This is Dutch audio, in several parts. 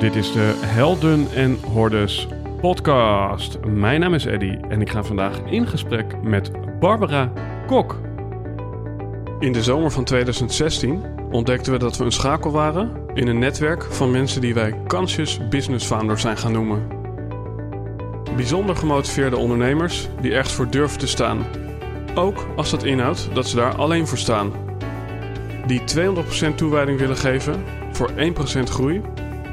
Dit is de Helden en Hordes podcast. Mijn naam is Eddy en ik ga vandaag in gesprek met Barbara Kok. In de zomer van 2016 ontdekten we dat we een schakel waren in een netwerk van mensen die wij Conscious Business Founders zijn gaan noemen. Bijzonder gemotiveerde ondernemers die echt voor durven te staan. Ook als dat inhoudt dat ze daar alleen voor staan. Die 200% toewijding willen geven voor 1% groei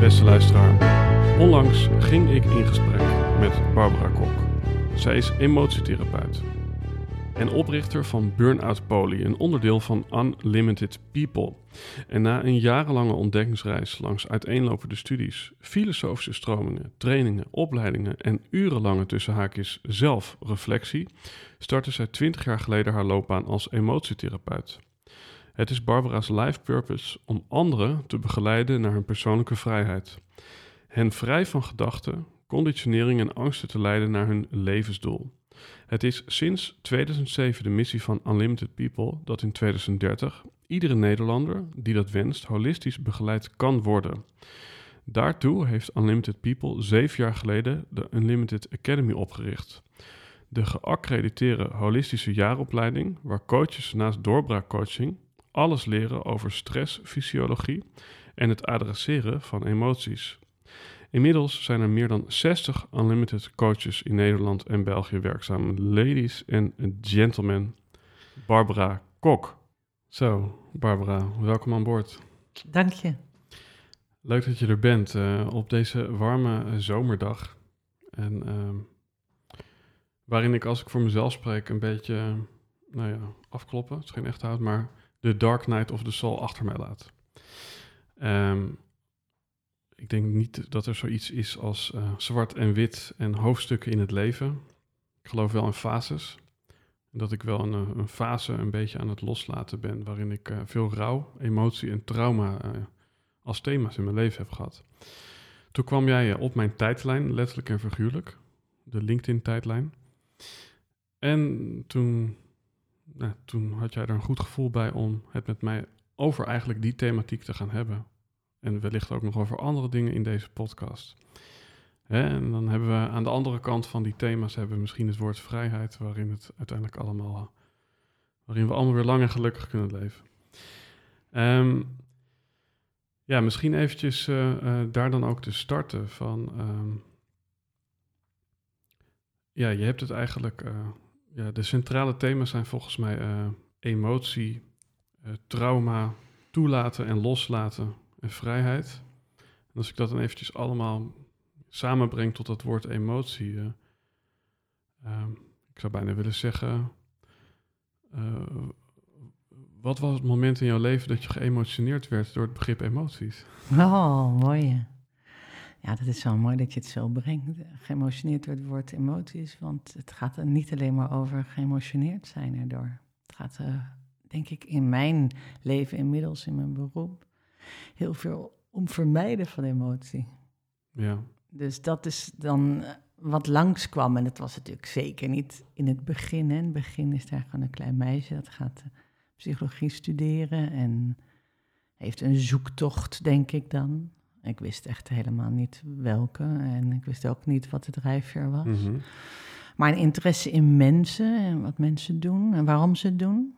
Beste luisteraar, onlangs ging ik in gesprek met Barbara Kok. Zij is emotietherapeut en oprichter van Burn-out Poli, een onderdeel van Unlimited People. En na een jarenlange ontdekkingsreis langs uiteenlopende studies, filosofische stromingen, trainingen, opleidingen en urenlange tussen haakjes zelfreflectie, startte zij 20 jaar geleden haar loopbaan als emotietherapeut. Het is Barbara's life purpose om anderen te begeleiden naar hun persoonlijke vrijheid. Hen vrij van gedachten, conditionering en angsten te leiden naar hun levensdoel. Het is sinds 2007 de missie van Unlimited People dat in 2030 iedere Nederlander die dat wenst holistisch begeleid kan worden. Daartoe heeft Unlimited People 7 jaar geleden de Unlimited Academy opgericht. De geaccrediteerde holistische jaaropleiding waar coaches naast doorbraakcoaching alles leren over stressfysiologie en het adresseren van emoties. Inmiddels zijn er meer dan 60 Unlimited coaches in Nederland en België werkzaam. Ladies en gentlemen, Barbara Kok. Zo, Barbara, welkom aan boord. Dank je. Leuk dat je er bent op deze warme zomerdag. En waarin ik, als ik voor mezelf spreek, een beetje afkloppen. Het is geen echt hout, maar de Dark Knight of the Soul achter mij laat. Ik denk niet dat er zoiets is als zwart en wit en hoofdstukken in het leven. Ik geloof wel in fases. Dat ik wel een fase een beetje aan het loslaten ben, waarin ik veel rouw, emotie en trauma als thema's in mijn leven heb gehad. Toen kwam jij op mijn tijdlijn, letterlijk en figuurlijk. De LinkedIn-tijdlijn. En toen had jij er een goed gevoel bij om het met mij over eigenlijk die thematiek te gaan hebben. En wellicht ook nog over andere dingen in deze podcast. En dan hebben we aan de andere kant van die thema's hebben we misschien het woord vrijheid, waarin het uiteindelijk allemaal, waarin we allemaal weer lang en gelukkig kunnen leven. Misschien eventjes daar dan ook te starten van. Je hebt het eigenlijk. De centrale thema's zijn volgens mij emotie, trauma, toelaten en loslaten. En vrijheid. En als ik dat dan eventjes allemaal samenbreng tot dat woord emotie. Ik zou bijna willen zeggen, wat was het moment in jouw leven dat je geëmotioneerd werd door het begrip emoties? Oh, mooi. Ja, dat is wel mooi dat je het zo brengt. Geëmotioneerd door het woord emoties. Want het gaat er niet alleen maar over geëmotioneerd zijn erdoor. Het gaat denk ik in mijn leven inmiddels, in mijn beroep, heel veel om vermijden van emotie. Ja. Dus dat is dan wat langskwam. En dat was natuurlijk zeker niet in het begin. Hè. In het begin is daar gewoon een klein meisje dat gaat psychologie studeren en heeft een zoektocht, denk ik dan. Ik wist echt helemaal niet welke en ik wist ook niet wat de drijfveer was. Mm-hmm. Maar een interesse in mensen en wat mensen doen en waarom ze het doen.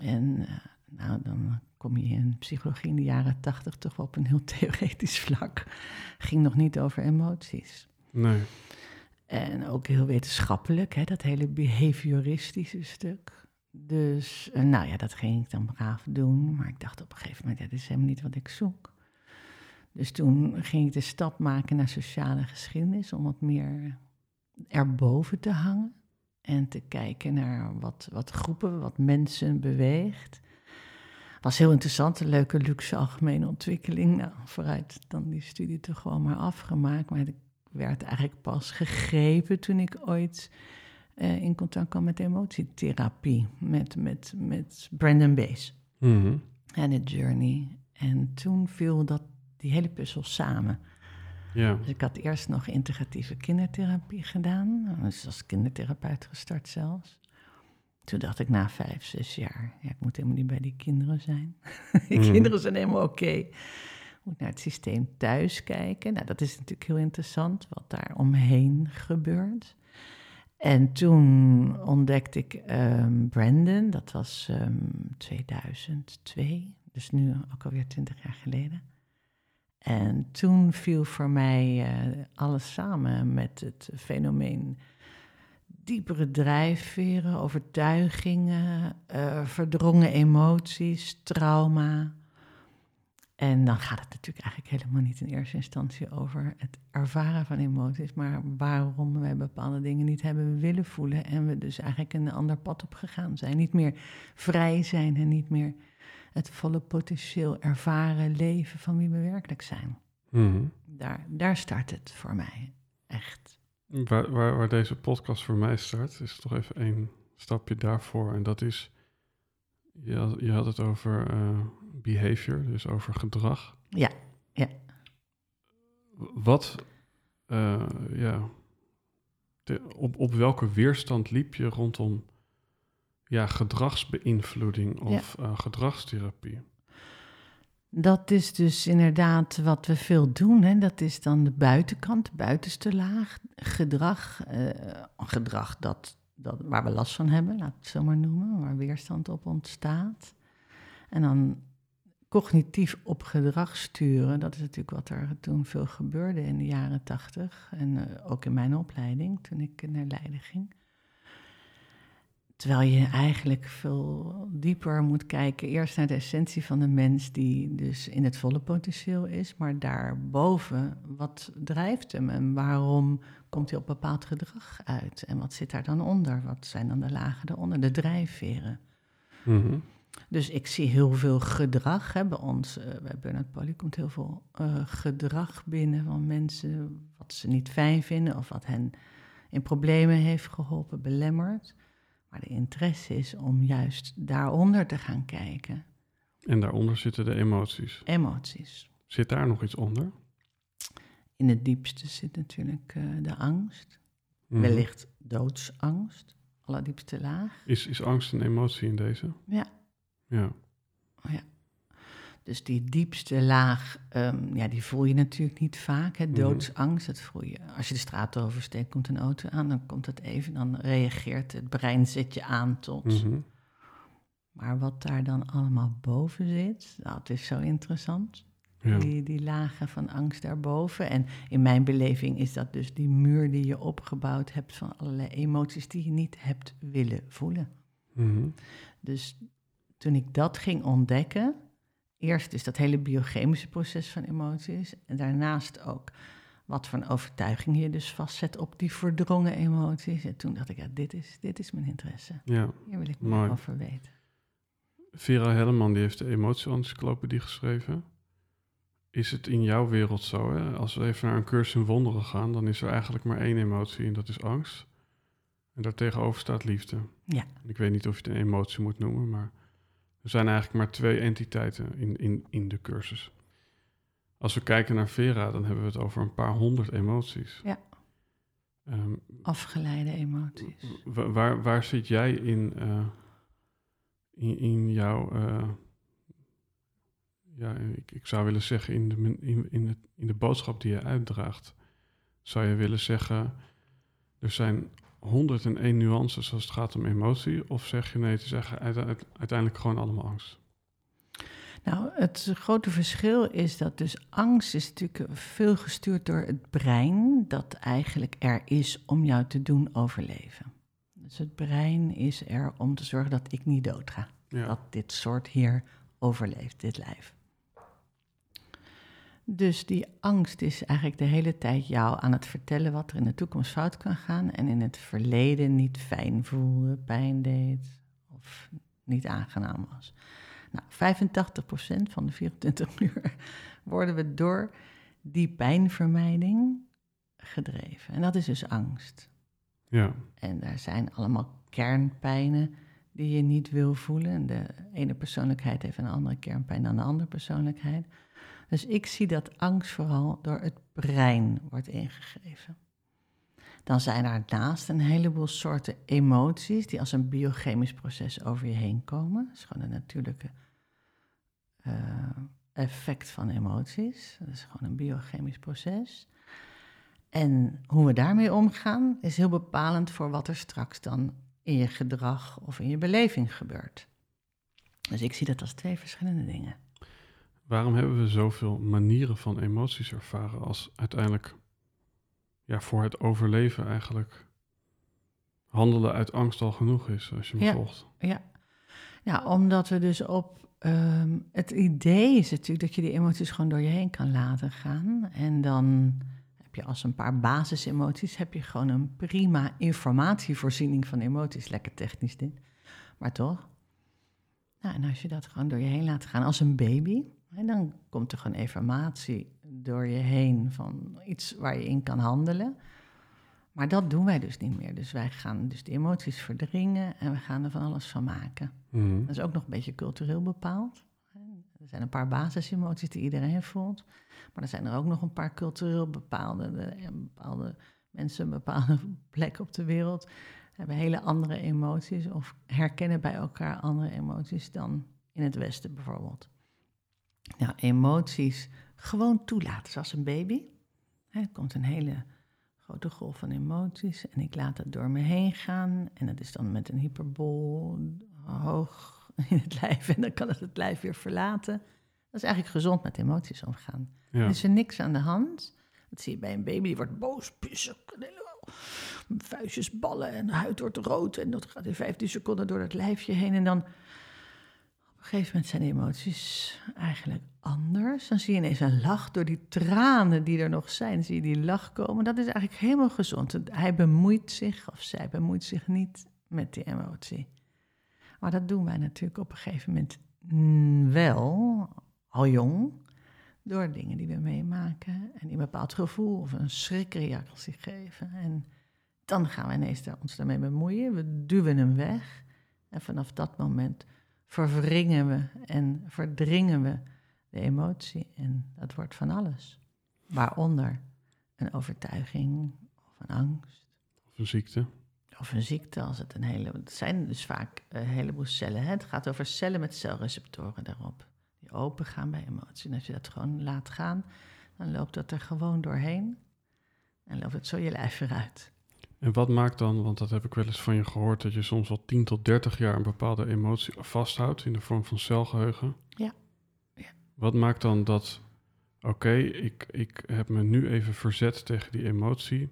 En dan kom je in psychologie in de jaren 80 toch wel op een heel theoretisch vlak. Ging nog niet over emoties. Nee. En ook heel wetenschappelijk, hè, dat hele behavioristische stuk. Dus, dat ging ik dan braaf doen. Maar ik dacht op een gegeven moment, dat is helemaal niet wat ik zoek. Dus toen ging ik de stap maken naar sociale geschiedenis, om wat meer erboven te hangen. En te kijken naar wat groepen, wat mensen beweegt. was heel interessant, een leuke luxe algemene ontwikkeling. Nou, vooruit dan die studie toch gewoon maar afgemaakt. Maar ik werd eigenlijk pas gegrepen toen ik ooit in contact kwam met emotietherapie. Met Brandon Bays en The Journey. En toen viel die hele puzzel samen. Ja. Dus ik had eerst nog integratieve kindertherapie gedaan. Dus als kindertherapeut gestart zelfs. Toen dacht ik na 5, 6 jaar... Ja, ik moet helemaal niet bij die kinderen zijn. Die kinderen zijn helemaal oké. Ik moet naar het systeem thuis kijken. Nou, dat is natuurlijk heel interessant, wat daar omheen gebeurt. En toen ontdekte ik Brandon. Dat was 2002. Dus nu ook alweer 20 jaar geleden. En toen viel voor mij alles samen met het fenomeen diepere drijfveren, overtuigingen, verdrongen emoties, trauma. En dan gaat het natuurlijk eigenlijk helemaal niet in eerste instantie over het ervaren van emoties, maar waarom wij bepaalde dingen niet hebben willen voelen en we dus eigenlijk een ander pad op gegaan zijn. Niet meer vrij zijn en niet meer het volle potentieel ervaren leven van wie we werkelijk zijn. Mm-hmm. Daar start het voor mij, echt. Waar deze podcast voor mij start, is toch even één stapje daarvoor. En dat is, je had het over behavior, dus over gedrag. Ja, ja. Op welke weerstand liep je rondom gedragsbeïnvloeding of gedragstherapie? Dat is dus inderdaad wat we veel doen. Hè? Dat is dan de buitenkant, de buitenste laag. Gedrag dat waar we last van hebben, laat ik het zo maar noemen. Waar weerstand op ontstaat. En dan cognitief op gedrag sturen. Dat is natuurlijk wat er toen veel gebeurde in de jaren 80. En ook in mijn opleiding, toen ik naar Leiden ging. Terwijl je eigenlijk veel dieper moet kijken. Eerst naar de essentie van de mens die dus in het volle potentieel is. Maar daarboven, wat drijft hem en waarom komt hij op bepaald gedrag uit? En wat zit daar dan onder? Wat zijn dan de lagen daaronder? De drijfveren. Mm-hmm. Dus ik zie heel veel gedrag bij ons. Bij Burn-out Poli komt heel veel gedrag binnen van mensen. Wat ze niet fijn vinden of wat hen in problemen heeft geholpen, belemmerd. Maar de interesse is om juist daaronder te gaan kijken. En daaronder zitten de emoties. Zit daar nog iets onder? In het diepste zit natuurlijk de angst. Mm. Wellicht doodsangst. Allerdiepste laag. Is angst een emotie in deze? Ja. Ja. Oh, ja. Dus die diepste laag, die voel je natuurlijk niet vaak. Hè? Doodsangst, dat voel je. Als je de straat oversteekt, komt een auto aan, dan komt het even, dan reageert het brein, zet je aan tot. Mm-hmm. Maar wat daar dan allemaal boven zit, dat is zo interessant. Ja. Die lagen van angst daarboven. En in mijn beleving is dat dus die muur die je opgebouwd hebt van allerlei emoties die je niet hebt willen voelen. Mm-hmm. Dus toen ik dat ging ontdekken, eerst dus dat hele biochemische proces van emoties. En daarnaast ook wat voor een overtuiging je dus vastzet op die verdrongen emoties. En toen dacht ik, dit is mijn interesse. Ja, hier wil ik meer over weten. Vera Helleman die heeft de emotie-encyclopedie geschreven. Is het in jouw wereld zo? Hè? Als we even naar een cursus in wonderen gaan, dan is er eigenlijk maar één emotie en dat is angst. En daartegenover staat liefde. Ja. Ik weet niet of je het een emotie moet noemen, maar er zijn eigenlijk maar 2 entiteiten in de cursus. Als we kijken naar Vera, dan hebben we het over een paar 100 emoties. Ja, afgeleide emoties. Waar zit jij in jouw... Ik zou willen zeggen in de boodschap die je uitdraagt. Zou je willen zeggen, er zijn 101 nuances als het gaat om emotie? Of zeg je nee, het is uiteindelijk gewoon allemaal angst? Nou, het grote verschil is dat dus angst is natuurlijk veel gestuurd door het brein, dat eigenlijk er is om jou te doen overleven. Dus het brein is er om te zorgen dat ik niet dood ga. Ja. Dat dit soort hier overleeft, dit lijf. Dus die angst is eigenlijk de hele tijd jou aan het vertellen wat er in de toekomst fout kan gaan en in het verleden niet fijn voelde, pijn deed of niet aangenaam was. Nou, 85% van de 24 uur worden we door die pijnvermijding gedreven. En dat is dus angst. Ja. En daar zijn allemaal kernpijnen die je niet wil voelen. En de ene persoonlijkheid heeft een andere kernpijn dan de andere persoonlijkheid. Dus ik zie dat angst vooral door het brein wordt ingegeven. Dan zijn er daarnaast een heleboel soorten emoties die als een biochemisch proces over je heen komen. Dat is gewoon een natuurlijke effect van emoties. Dat is gewoon een biochemisch proces. En hoe we daarmee omgaan is heel bepalend voor wat er straks dan in je gedrag of in je beleving gebeurt. Dus ik zie dat als twee verschillende dingen. Waarom hebben we zoveel manieren van emoties ervaren als uiteindelijk ja, voor het overleven eigenlijk handelen uit angst al genoeg is, als je me volgt? Ja, nou, omdat we dus op... het idee is natuurlijk dat je die emoties gewoon door je heen kan laten gaan. En dan heb je als een paar basisemoties, heb je gewoon een prima informatievoorziening van emoties. Lekker technisch dit, maar toch. Nou, en als je dat gewoon door je heen laat gaan als een baby, hè, dan komt er gewoon informatie door je heen van iets waar je in kan handelen. Maar dat doen wij dus niet meer. Dus wij gaan dus de emoties verdringen en we gaan er van alles van maken. Mm-hmm. Dat is ook nog een beetje cultureel bepaald. Er zijn een paar basisemoties die iedereen voelt. Maar er zijn er ook nog een paar cultureel bepaalde mensen, een bepaalde plek op de wereld hebben hele andere emoties of herkennen bij elkaar andere emoties dan in het Westen bijvoorbeeld. Nou, emoties gewoon toelaten, zoals een baby. Er komt een hele grote golf van emoties en ik laat dat door me heen gaan. En dat is dan met een hyperbol hoog in het lijf en dan kan het lijf weer verlaten. Dat is eigenlijk gezond met emoties omgaan. Ja. Er is er niks aan de hand. Dat zie je bij een baby, die wordt boos, pissen, vuistjes ballen en de huid wordt rood en dat gaat in 15 seconden door het lijfje heen. En dan op een gegeven moment zijn de emoties eigenlijk anders. Dan zie je ineens een lach door die tranen die er nog zijn. Zie je die lach komen. Dat is eigenlijk helemaal gezond. Hij bemoeit zich of zij bemoeit zich niet met die emotie. Maar dat doen wij natuurlijk op een gegeven moment wel, al jong, door dingen die we meemaken en die een bepaald gevoel of een schrikreactie geven. En dan gaan we ineens ons daarmee bemoeien. We duwen hem weg en vanaf dat moment verwringen we en verdringen we de emotie. En dat wordt van alles. Waaronder een overtuiging of een angst. Of een ziekte. Of een ziekte, als het een hele... Het zijn dus vaak een heleboel cellen. Hè? Het gaat over cellen met celreceptoren daarop. Die open gaan bij emotie. En als je dat gewoon laat gaan, dan loopt dat er gewoon doorheen. En loopt het zo je lijf weer uit. En wat maakt dan, want dat heb ik wel eens van je gehoord, dat je soms al 10 tot 30 jaar een bepaalde emotie vasthoudt in de vorm van celgeheugen? Ja. Wat maakt dan dat, ik heb me nu even verzet tegen die emotie,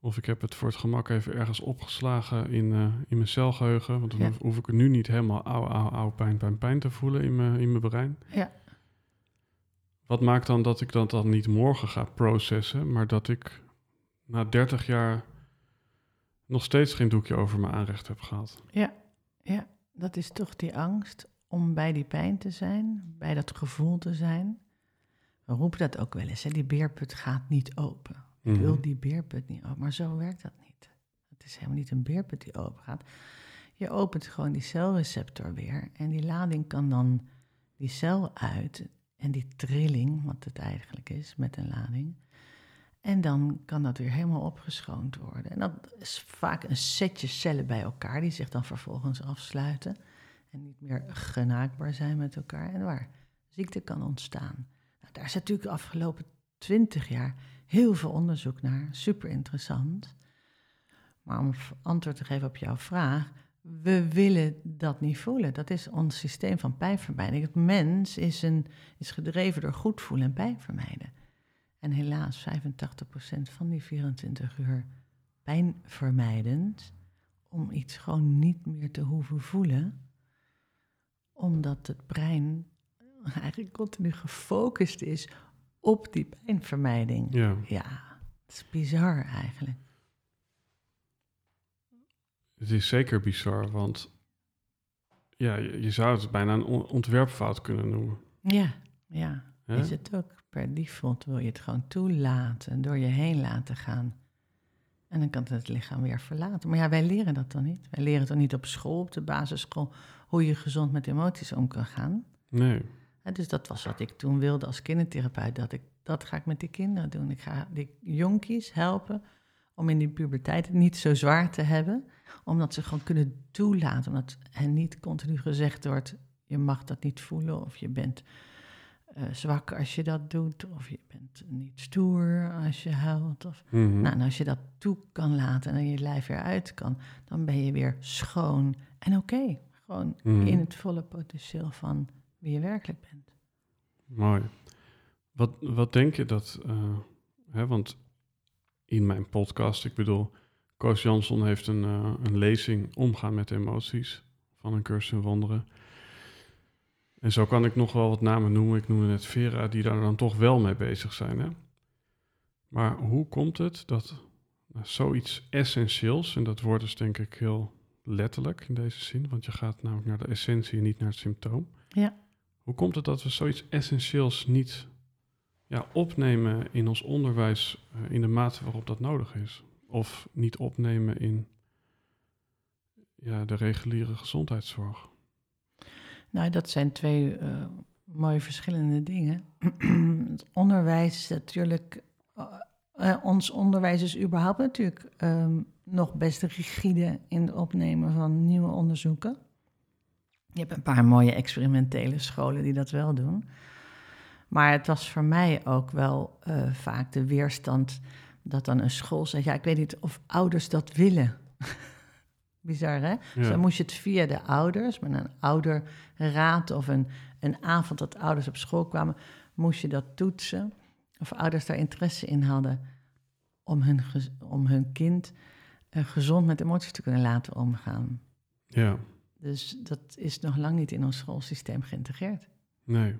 of ik heb het voor het gemak even ergens opgeslagen in mijn celgeheugen. Want dan hoef ik het nu niet helemaal pijn te voelen in mijn brein. Ja. Wat maakt dan dat ik dat dan niet morgen ga processen, maar dat ik na 30 jaar nog steeds geen doekje over mijn aanrecht heb gehad? Ja, dat is toch die angst om bij die pijn te zijn, bij dat gevoel te zijn. We roepen dat ook wel eens, hè? Die beerput gaat niet open. Ik wil die beerput niet open, maar zo werkt dat niet. Het is helemaal niet een beerput die open gaat. Je opent gewoon die celreceptor weer en die lading kan dan die cel uit en die trilling, wat het eigenlijk is met een lading. En dan kan dat weer helemaal opgeschoond worden. En dat is vaak een setje cellen bij elkaar die zich dan vervolgens afsluiten en niet meer genaakbaar zijn met elkaar en waar ziekte kan ontstaan. Nou, daar is natuurlijk de afgelopen 20 jaar... heel veel onderzoek naar, super interessant. Maar om antwoord te geven op jouw vraag, we willen dat niet voelen. Dat is ons systeem van pijnvermijding. Het mens is gedreven door goed voelen en pijn vermijden. En helaas 85% van die 24 uur pijnvermijdend, om iets gewoon niet meer te hoeven voelen, omdat het brein eigenlijk continu gefocust is op die pijnvermijding. Ja, het is bizar eigenlijk. Het is zeker bizar, want ja, je zou het bijna een ontwerpfout kunnen noemen. Ja, ja. He? Is het ook. Per default wil je het gewoon toelaten, door je heen laten gaan. En dan kan het lichaam weer verlaten. Maar ja, wij leren dat dan niet. Wij leren het dan niet op school, op de basisschool, hoe je gezond met emoties om kan gaan. Nee. Ja, dus dat was wat ik toen wilde als kindertherapeut. Dat ga ik met die kinderen doen. Ik ga die jonkies helpen om in die puberteit het niet zo zwaar te hebben. Omdat ze gewoon kunnen toelaten. Omdat hen niet continu gezegd wordt, je mag dat niet voelen of je bent zwak als je dat doet, of je bent niet stoer als je huilt. Of, nou, en als je dat toe kan laten en je lijf weer uit kan, dan ben je weer schoon en oké. Gewoon in het volle potentieel van wie je werkelijk bent. Mooi. Wat denk je dat... want in mijn podcast, ik bedoel, Koos Jansson heeft een lezing Omgaan met emoties van een cursus in wonderen. En zo kan ik nog wel wat namen noemen. Ik noemde net Vera, die daar dan toch wel mee bezig zijn. Hè? Maar hoe komt het dat zoiets essentieels, en dat woord is denk ik heel letterlijk in deze zin, want je gaat namelijk naar de essentie en niet naar het symptoom. Ja. Hoe komt het dat we zoiets essentieels niet opnemen in ons onderwijs in de mate waarop dat nodig is? Of niet opnemen in de reguliere gezondheidszorg? Nou, dat zijn twee mooie verschillende dingen. Het onderwijs is natuurlijk... ons onderwijs is überhaupt natuurlijk nog best rigide in het opnemen van nieuwe onderzoeken. Je hebt een paar mooie experimentele scholen die dat wel doen. Maar het was voor mij ook wel vaak de weerstand dat dan een school zegt... ja, ik weet niet of ouders dat willen... Bizar, hè? Ja. Dus dan moest je het via de ouders, met een ouderraad of een avond dat ouders op school kwamen, moest je dat toetsen. Of ouders daar interesse in hadden om hun kind gezond met emoties te kunnen laten omgaan. Ja. Dus dat is nog lang niet in ons schoolsysteem geïntegreerd. Nee.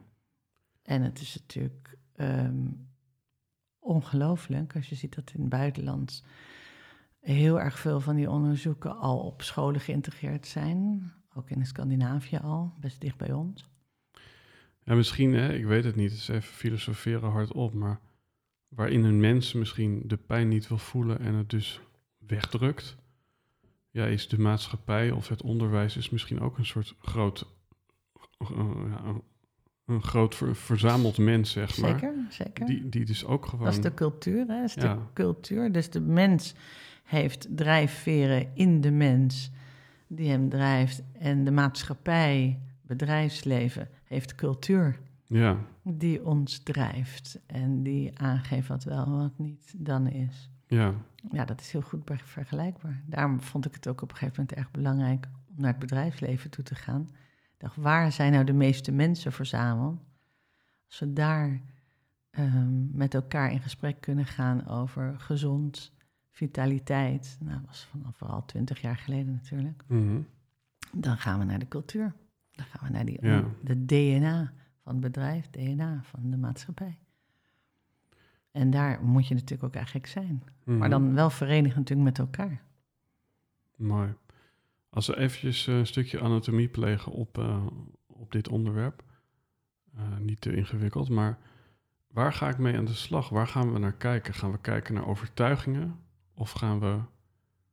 En het is natuurlijk ongelooflijk als je ziet dat in het buitenland heel erg veel van die onderzoeken al op scholen geïntegreerd zijn. Ook in Scandinavië al, best dicht bij ons. Ja, misschien, hè, ik weet het niet, het is even filosoferen hardop, maar waarin een mens misschien de pijn niet wil voelen en het dus wegdrukt, is de maatschappij of het onderwijs is misschien ook een soort groot... een groot verzameld mens, zeg maar. Zeker, zeker. Die dus ook gewoon... Dat is de cultuur, hè? Dat is de cultuur. Dus de mens heeft drijfveren in de mens die hem drijft. En de maatschappij, bedrijfsleven, heeft cultuur die ons drijft. En die aangeeft wat wel en wat niet dan is. Ja. Ja, dat is heel goed vergelijkbaar. Daarom vond ik het ook op een gegeven moment erg belangrijk om naar het bedrijfsleven toe te gaan. Dacht, waar zijn nou de meeste mensen verzameld? Als we daar met elkaar in gesprek kunnen gaan over gezond, vitaliteit. Nou, dat was vooral 20 jaar geleden natuurlijk. Mm-hmm. Dan gaan we naar de cultuur. Dan gaan we naar de DNA van het bedrijf, DNA van de maatschappij. En daar moet je natuurlijk ook eigenlijk zijn. Mm-hmm. Maar dan wel verenigen natuurlijk met elkaar. Mooi. Als we eventjes een stukje anatomie plegen op dit onderwerp, niet te ingewikkeld, maar waar ga ik mee aan de slag? Waar gaan we naar kijken? Gaan we kijken naar overtuigingen of gaan we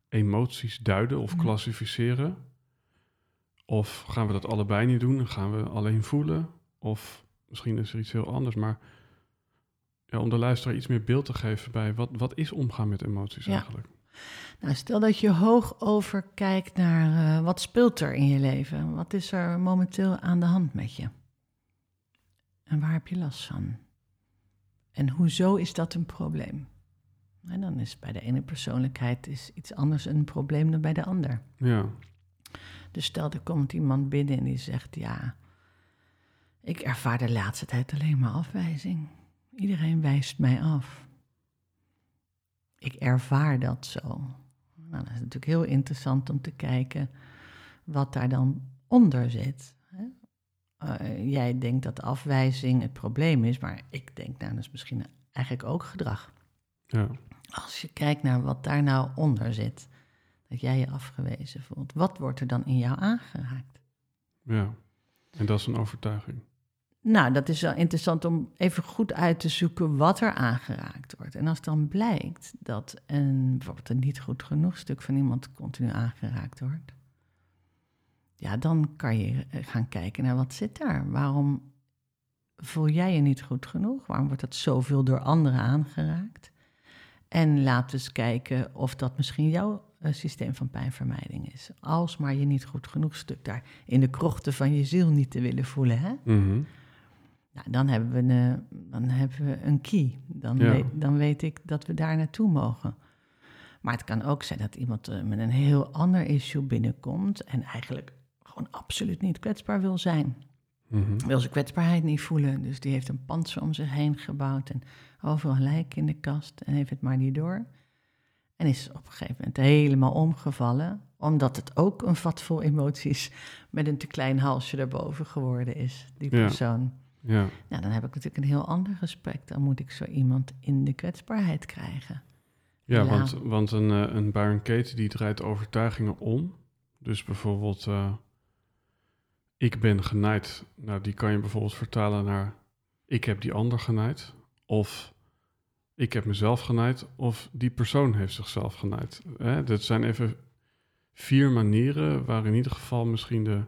emoties duiden of klassificeren? Of gaan we dat allebei niet doen? Gaan we alleen voelen? Of misschien is er iets heel anders, maar om de luisteraar iets meer beeld te geven bij wat is omgaan met emoties eigenlijk? Nou, stel dat je hoog over kijkt naar wat speelt er in je leven. Wat is er momenteel aan de hand met je? En waar heb je last van? En hoezo is dat een probleem? En dan is bij de ene persoonlijkheid is iets anders een probleem dan bij de ander. Ja. Dus stel, er komt iemand binnen en die zegt... ja, ik ervaar de laatste tijd alleen maar afwijzing. Iedereen wijst mij af. Ik ervaar dat zo. Nou, dat is natuurlijk heel interessant om te kijken wat daar dan onder zit. Hè? Jij denkt dat afwijzing het probleem is, maar ik denk, nou, dat is misschien eigenlijk ook gedrag. Ja. Als je kijkt naar wat daar nou onder zit, dat jij je afgewezen voelt, wat wordt er dan in jou aangeraakt? Ja, en dat is een overtuiging. Nou, dat is wel interessant om even goed uit te zoeken wat er aangeraakt wordt. En als dan blijkt dat bijvoorbeeld een niet goed genoeg stuk van iemand continu aangeraakt wordt, ja, dan kan je gaan kijken naar wat zit daar. Waarom voel jij je niet goed genoeg? Waarom wordt dat zoveel door anderen aangeraakt? En laten we eens kijken of dat misschien jouw systeem van pijnvermijding is. Als maar je niet goed genoeg stuk daar in de krochten van je ziel niet te willen voelen, hè? Mm-hmm. Nou, dan hebben we een key. Dan weet ik dat we daar naartoe mogen. Maar het kan ook zijn dat iemand met een heel ander issue binnenkomt en eigenlijk gewoon absoluut niet kwetsbaar wil zijn. Mm-hmm. Wil zijn kwetsbaarheid niet voelen. Dus die heeft een pantser om zich heen gebouwd en overal lijk in de kast en heeft het maar niet door. En is op een gegeven moment helemaal omgevallen, omdat het ook een vat vol emoties met een te klein halsje daarboven geworden is, die persoon. Ja. Nou, dan heb ik natuurlijk een heel ander gesprek. Dan moet ik zo iemand in de kwetsbaarheid krijgen. Ja, want een Byron Katie die draait overtuigingen om. Dus bijvoorbeeld, ik ben genaaid. Nou, die kan je bijvoorbeeld vertalen naar ik heb die ander genaaid. Of ik heb mezelf genaaid. Of die persoon heeft zichzelf genaaid. Dat zijn even 4 manieren waar in ieder geval misschien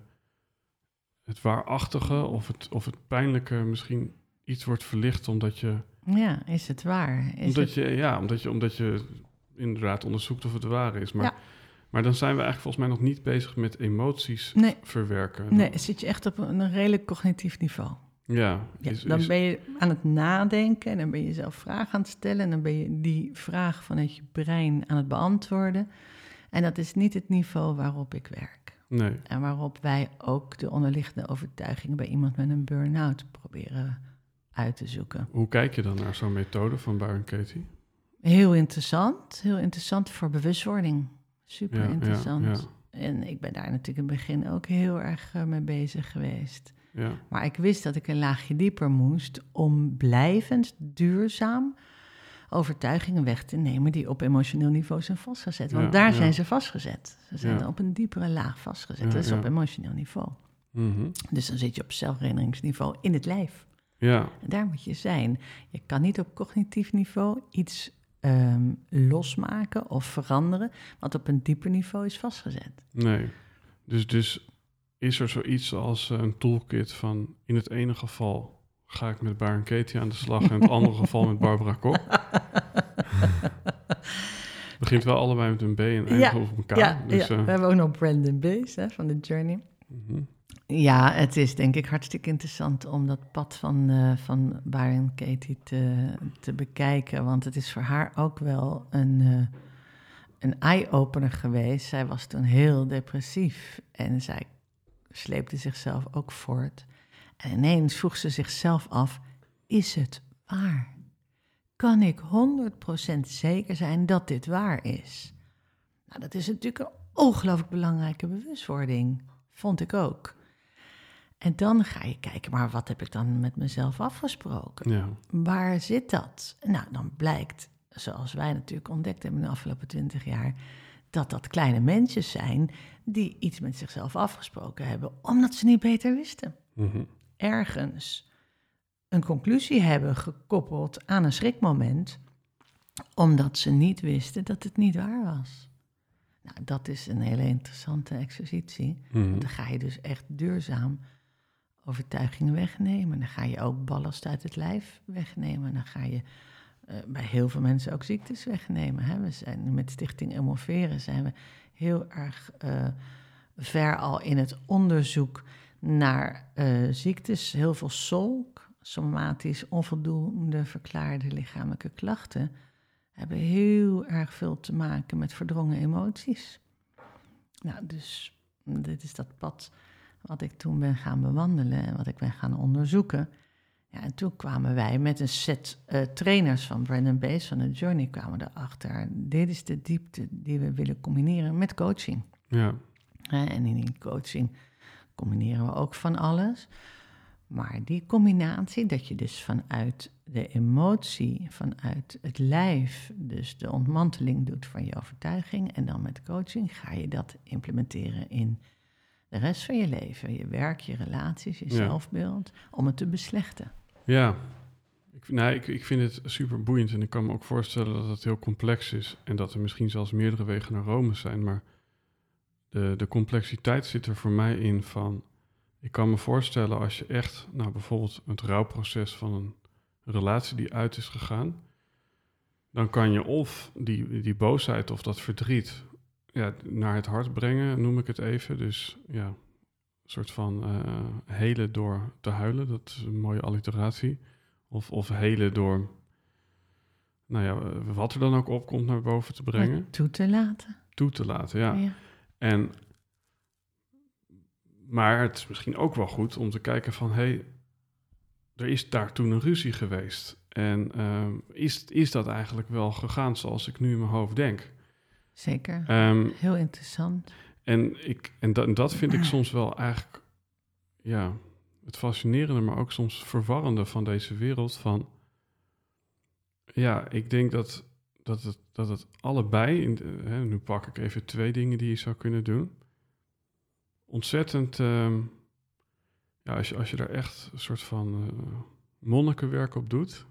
het waarachtige of het pijnlijke misschien iets wordt verlicht omdat je... Ja, is het waar? Omdat je inderdaad onderzoekt of het waar is. Maar, maar dan zijn we eigenlijk volgens mij nog niet bezig met emoties verwerken. Nee, zit je echt op een redelijk cognitief niveau. Ja. Dan ben je aan het nadenken en dan ben je zelf vragen aan het stellen en dan ben je die vraag vanuit je brein aan het beantwoorden. En dat is niet het niveau waarop ik werk. Nee. En waarop wij ook de onderliggende overtuigingen bij iemand met een burn-out proberen uit te zoeken. Hoe kijk je dan naar zo'n methode van Byron Katie? Heel interessant voor bewustwording. Super interessant. Ja. En ik ben daar natuurlijk in het begin ook heel erg mee bezig geweest. Ja. Maar ik wist dat ik een laagje dieper moest om blijvend duurzaam overtuigingen weg te nemen die op emotioneel niveau zijn vastgezet. Want daar zijn ze vastgezet. Ze zijn op een diepere laag vastgezet. Ja, dat is op emotioneel niveau. Mm-hmm. Dus dan zit je op zelfherinneringsniveau in het lijf. Ja. Daar moet je zijn. Je kan niet op cognitief niveau iets losmaken of veranderen wat op een dieper niveau is vastgezet. Nee. Dus is er zoiets als een toolkit van in het ene geval ga ik met Byron Katie aan de slag en in het andere geval met Barbara Kok? Begint wel allebei met een B en eindigt op een K. Ja, dus, ja. We hebben ook nog Brandon Bays van The Journey. Mm-hmm. Ja, het is denk ik hartstikke interessant om dat pad van Byron Katie te bekijken. Want het is voor haar ook wel een eye-opener geweest. Zij was toen heel depressief en zij sleepte zichzelf ook voort. En ineens vroeg ze zichzelf af, is het waar? Kan ik 100% zeker zijn dat dit waar is? Nou, dat is natuurlijk een ongelooflijk belangrijke bewustwording, vond ik ook. En dan ga je kijken, maar wat heb ik dan met mezelf afgesproken? Ja. Waar zit dat? Nou, dan blijkt, zoals wij natuurlijk ontdekt hebben in de afgelopen 20 jaar... dat kleine mensjes zijn die iets met zichzelf afgesproken hebben, omdat ze niet beter wisten. Mm-hmm. Ergens een conclusie hebben gekoppeld aan een schrikmoment, omdat ze niet wisten dat het niet waar was. Nou, dat is een hele interessante exercitie. Mm-hmm. Want dan ga je dus echt duurzaam overtuigingen wegnemen. Dan ga je ook ballast uit het lijf wegnemen. Dan ga je bij heel veel mensen ook ziektes wegnemen. Hè? We zijn met Stichting Emovere zijn we heel erg ver al in het onderzoek naar ziektes. Heel veel solk, somatisch onvoldoende verklaarde lichamelijke klachten hebben heel erg veel te maken met verdrongen emoties. Nou, dus dit is dat pad wat ik toen ben gaan bewandelen en wat ik ben gaan onderzoeken. Ja, en toen kwamen wij met een set trainers van Brandon Bates van The Journey, kwamen erachter. Dit is de diepte die we willen combineren met coaching. Ja. En in die coaching combineren we ook van alles. Maar die combinatie, dat je dus vanuit de emotie, vanuit het lijf, dus de ontmanteling doet van je overtuiging, en dan met coaching ga je dat implementeren in de rest van je leven, je werk, je relaties, je zelfbeeld, om het te beslechten. Ja, ik vind het super boeiend en ik kan me ook voorstellen dat het heel complex is en dat er misschien zelfs meerdere wegen naar Rome zijn, maar de complexiteit zit er voor mij in van, ik kan me voorstellen als je echt, nou bijvoorbeeld het rouwproces van een relatie die uit is gegaan, dan kan je of die boosheid of dat verdriet naar het hart brengen, noem ik het even. Dus ja, een soort van helen door te huilen, dat is een mooie alliteratie. Of helen door, nou ja, wat er dan ook opkomt naar boven te brengen. Het toe te laten. Toe te laten, ja. En, maar het is misschien ook wel goed om te kijken van, hey, er is daar toen een ruzie geweest. En is dat eigenlijk wel gegaan zoals ik nu in mijn hoofd denk? Zeker, heel interessant. En dat vind ik soms wel eigenlijk het fascinerende, maar ook soms verwarrende van deze wereld. Van, ja, ik denk dat het allebei, nu pak ik even twee dingen die je zou kunnen doen, ontzettend, als je daar echt een soort van monnikenwerk op doet,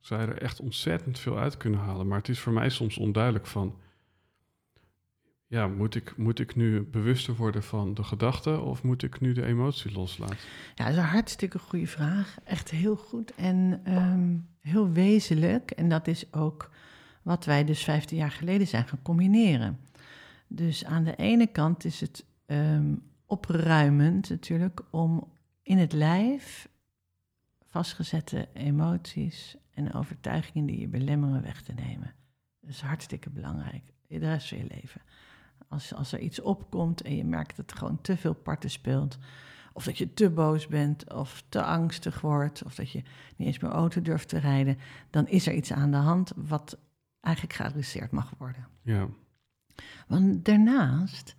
zou je er echt ontzettend veel uit kunnen halen. Maar het is voor mij soms onduidelijk van, ja, moet ik nu bewuster worden van de gedachten of moet ik nu de emotie loslaten? Ja, dat is een hartstikke goede vraag. Echt heel goed en heel wezenlijk. En dat is ook wat wij dus 15 jaar geleden zijn gaan combineren. Dus aan de ene kant is het opruimend natuurlijk om in het lijf vastgezette emoties en overtuigingen die je belemmeren weg te nemen. Dat is hartstikke belangrijk. De rest van je leven. Als er iets opkomt en je merkt dat er gewoon te veel parten speelt, of dat je te boos bent, of te angstig wordt, of dat je niet eens meer auto durft te rijden, dan is er iets aan de hand wat eigenlijk geadresseerd mag worden. Ja. Want daarnaast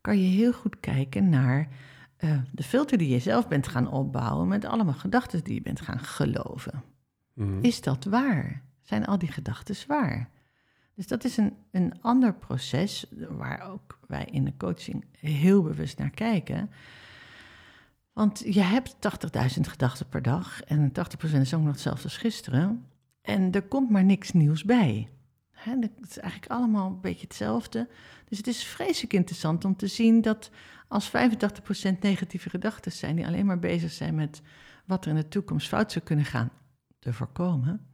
kan je heel goed kijken naar de filter die je zelf bent gaan opbouwen met allemaal gedachten die je bent gaan geloven. Mm-hmm. Is dat waar? Zijn al die gedachten waar? Dus dat is een ander proces waar ook wij in de coaching heel bewust naar kijken. Want je hebt 80.000 gedachten per dag en 80% is ook nog hetzelfde als gisteren. En er komt maar niks nieuws bij. Het is eigenlijk allemaal een beetje hetzelfde. Dus het is vreselijk interessant om te zien dat als 85% negatieve gedachten zijn die alleen maar bezig zijn met wat er in de toekomst fout zou kunnen gaan te voorkomen,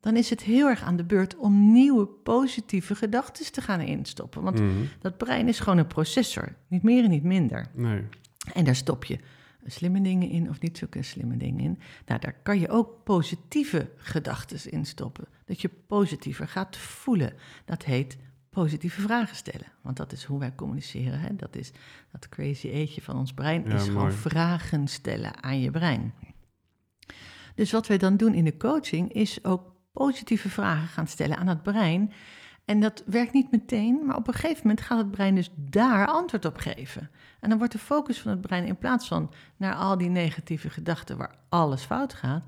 dan is het heel erg aan de beurt om nieuwe positieve gedachten te gaan instoppen. Want dat brein is gewoon een processor. Niet meer en niet minder. Nee. En daar stop je slimme dingen in of niet zulke slimme dingen in. Nou, daar kan je ook positieve gedachten in stoppen. Dat je positiever gaat voelen. Dat heet positieve vragen stellen. Want dat is hoe wij communiceren. Hè? Dat is dat crazy eetje van ons brein. Ja, is mooi. Gewoon vragen stellen aan je brein. Dus wat wij dan doen in de coaching is ook positieve vragen gaan stellen aan het brein. En dat werkt niet meteen, maar op een gegeven moment gaat het brein dus daar antwoord op geven. En dan wordt de focus van het brein, in plaats van naar al die negatieve gedachten waar alles fout gaat,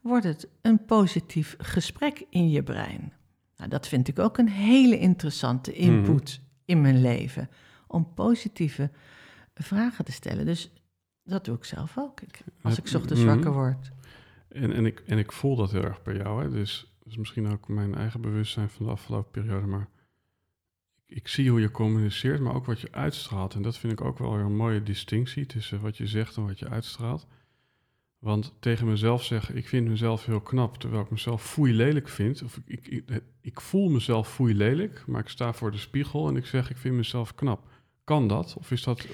wordt het een positief gesprek in je brein. Nou, dat vind ik ook een hele interessante input in mijn leven, om positieve vragen te stellen. Dus dat doe ik zelf ook, als ik 's ochtends wakker word. En ik voel dat heel erg bij jou. Hè? Dus dat is misschien ook mijn eigen bewustzijn van de afgelopen periode. Maar ik zie hoe je communiceert, maar ook wat je uitstraalt. En dat vind ik ook wel een mooie distinctie tussen wat je zegt en wat je uitstraalt. Want tegen mezelf zeggen, ik vind mezelf heel knap, terwijl ik mezelf foeilelijk vind. Of ik voel mezelf foeilelijk, maar ik sta voor de spiegel en ik zeg, ik vind mezelf knap. Kan dat? Of is dat...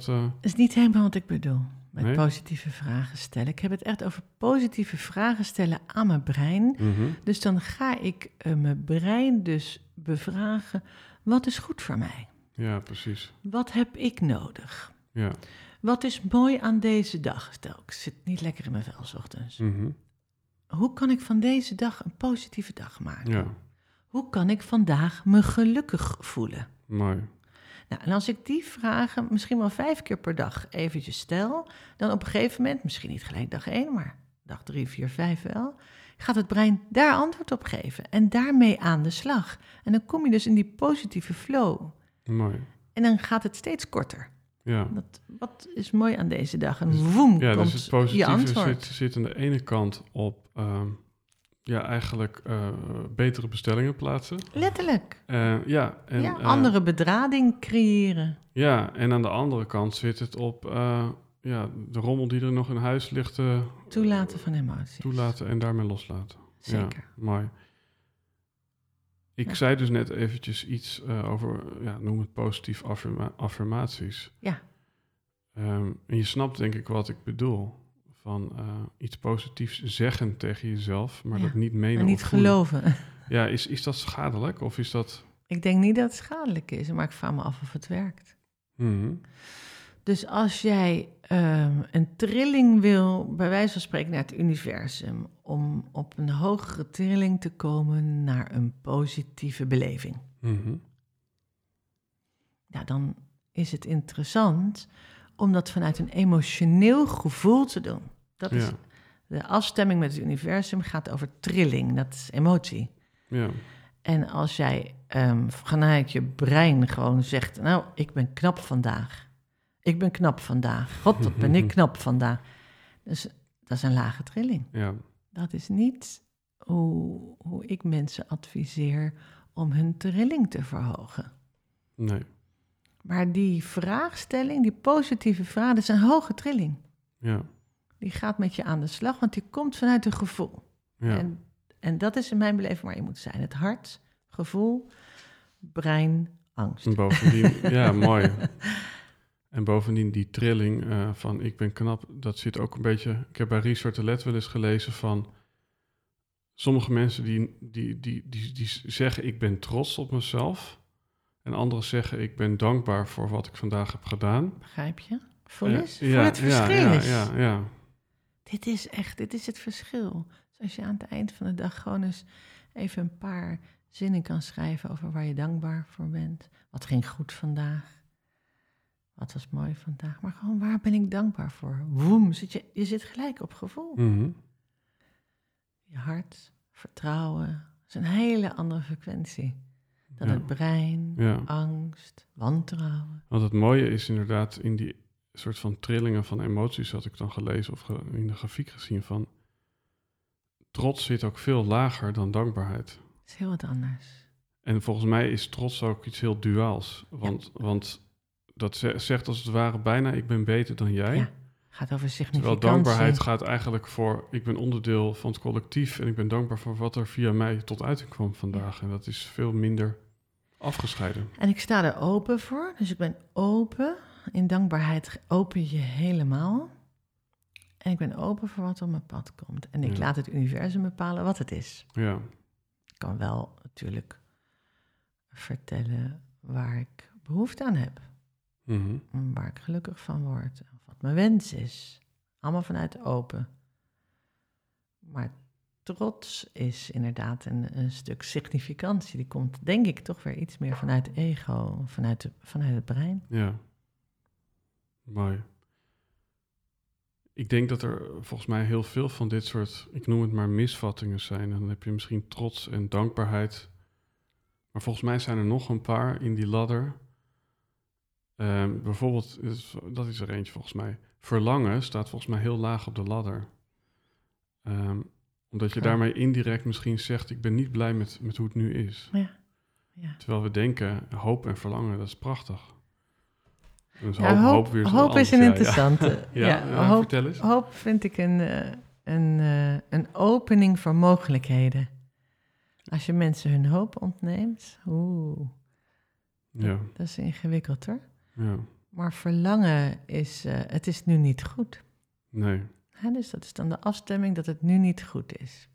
Dat is niet helemaal wat ik bedoel. Met positieve vragen stellen. Ik heb het echt over positieve vragen stellen aan mijn brein. Mm-hmm. Dus dan ga ik mijn brein dus bevragen, wat is goed voor mij? Ja, precies. Wat heb ik nodig? Ja. Wat is mooi aan deze dag? Stel, ik zit niet lekker in mijn vel 's ochtends. Mm-hmm. Hoe kan ik van deze dag een positieve dag maken? Ja. Hoe kan ik vandaag me gelukkig voelen? Mooi. Nou, en als ik die vragen misschien wel 5 keer per dag eventjes stel, dan op een gegeven moment, misschien niet gelijk dag 1, maar dag 3, 4, 5 wel, gaat het brein daar antwoord op geven en daarmee aan de slag. En dan kom je dus in die positieve flow. Mooi. En dan gaat het steeds korter. Ja. Wat is mooi aan deze dag? En woem, ja, komt dus het positieve zit aan de ene kant op betere bestellingen plaatsen. Letterlijk. Andere bedrading creëren. Ja, en aan de andere kant zit het op de rommel die er nog in huis ligt. Toelaten van emoties. Toelaten en daarmee loslaten. Zeker. Ja, mooi. Ik zei dus net eventjes iets over, noem het positief affirmaties. Ja. En je snapt denk ik wat ik bedoel. Van iets positiefs zeggen tegen jezelf, maar dat niet menen. En niet geloven. Ja, is dat schadelijk of is dat... Ik denk niet dat het schadelijk is, maar ik vraag me af of het werkt. Mm-hmm. Dus als jij een trilling wil, bij wijze van spreken, naar het universum, om op een hogere trilling te komen naar een positieve beleving. Mm-hmm. Nou, dan is het interessant om dat vanuit een emotioneel gevoel te doen. Dat is de afstemming met het universum gaat over trilling, dat is emotie. Ja. En als jij vanuit je brein gewoon zegt, nou, ik ben knap vandaag. Ik ben knap vandaag. God, wat ben ik knap vandaag. Dus dat is een lage trilling. Ja. Dat is niet hoe ik mensen adviseer om hun trilling te verhogen. Nee. Maar die vraagstelling, die positieve vraag, is een hoge trilling. Ja. Die gaat met je aan de slag, want die komt vanuit een gevoel. Ja. En dat is in mijn beleving waar je moet zijn. Het hart, gevoel, brein, angst. Bovendien, ja, mooi. En bovendien die trilling van ik ben knap, dat zit ook een beetje... Ik heb bij Richard de Let wel eens gelezen van... Sommige mensen die zeggen ik ben trots op mezelf. En anderen zeggen ik ben dankbaar voor wat ik vandaag heb gedaan. Begrijp je? Voor het verschil is. Ja. Dit is het verschil. Dus als je aan het eind van de dag gewoon eens even een paar zinnen kan schrijven over waar je dankbaar voor bent. Wat ging goed vandaag? Wat was mooi vandaag, maar gewoon waar ben ik dankbaar voor? Woem, je zit gelijk op gevoel. Mm-hmm. Je hart, vertrouwen, is een hele andere frequentie dan het brein, angst, wantrouwen. Want het mooie is inderdaad in die soort van trillingen van emoties had ik dan gelezen of in de grafiek gezien van trots zit ook veel lager dan dankbaarheid. Dat is heel wat anders. En volgens mij is trots ook iets heel duaals, want dat zegt als het ware bijna, ik ben beter dan jij. Ja, gaat over significantie. Terwijl dankbaarheid gaat eigenlijk voor, ik ben onderdeel van het collectief... en ik ben dankbaar voor wat er via mij tot uiting kwam vandaag. Ja. En dat is veel minder afgescheiden. En ik sta er open voor, dus ik ben open. In dankbaarheid open je helemaal. En ik ben open voor wat op mijn pad komt. En ik laat het universum bepalen wat het is. Ja. Ik kan wel natuurlijk vertellen waar ik behoefte aan heb. Mm-hmm. Waar ik gelukkig van word. Of wat mijn wens is. Allemaal vanuit open. Maar trots is inderdaad een stuk significantie. Die komt denk ik toch weer iets meer vanuit ego. Vanuit het brein. Ja. Mooi. Ik denk dat er volgens mij heel veel van dit soort... ik noem het maar misvattingen zijn. En dan heb je misschien trots en dankbaarheid. Maar volgens mij zijn er nog een paar in die ladder... bijvoorbeeld, dat is er eentje volgens mij. Verlangen staat volgens mij heel laag op de ladder. Omdat je daarmee indirect misschien zegt... ik ben niet blij met hoe het nu is. Ja. Ja. Terwijl we denken, hoop en verlangen, dat is prachtig. Dus hoop is een interessante. Vertel eens. Hoop vind ik een opening voor mogelijkheden. Als je mensen hun hoop ontneemt... Ja. Dat is ingewikkeld hoor. Ja. Maar verlangen is, het is nu niet goed. Nee. Ja, dus dat is dan de afstemming dat het nu niet goed is.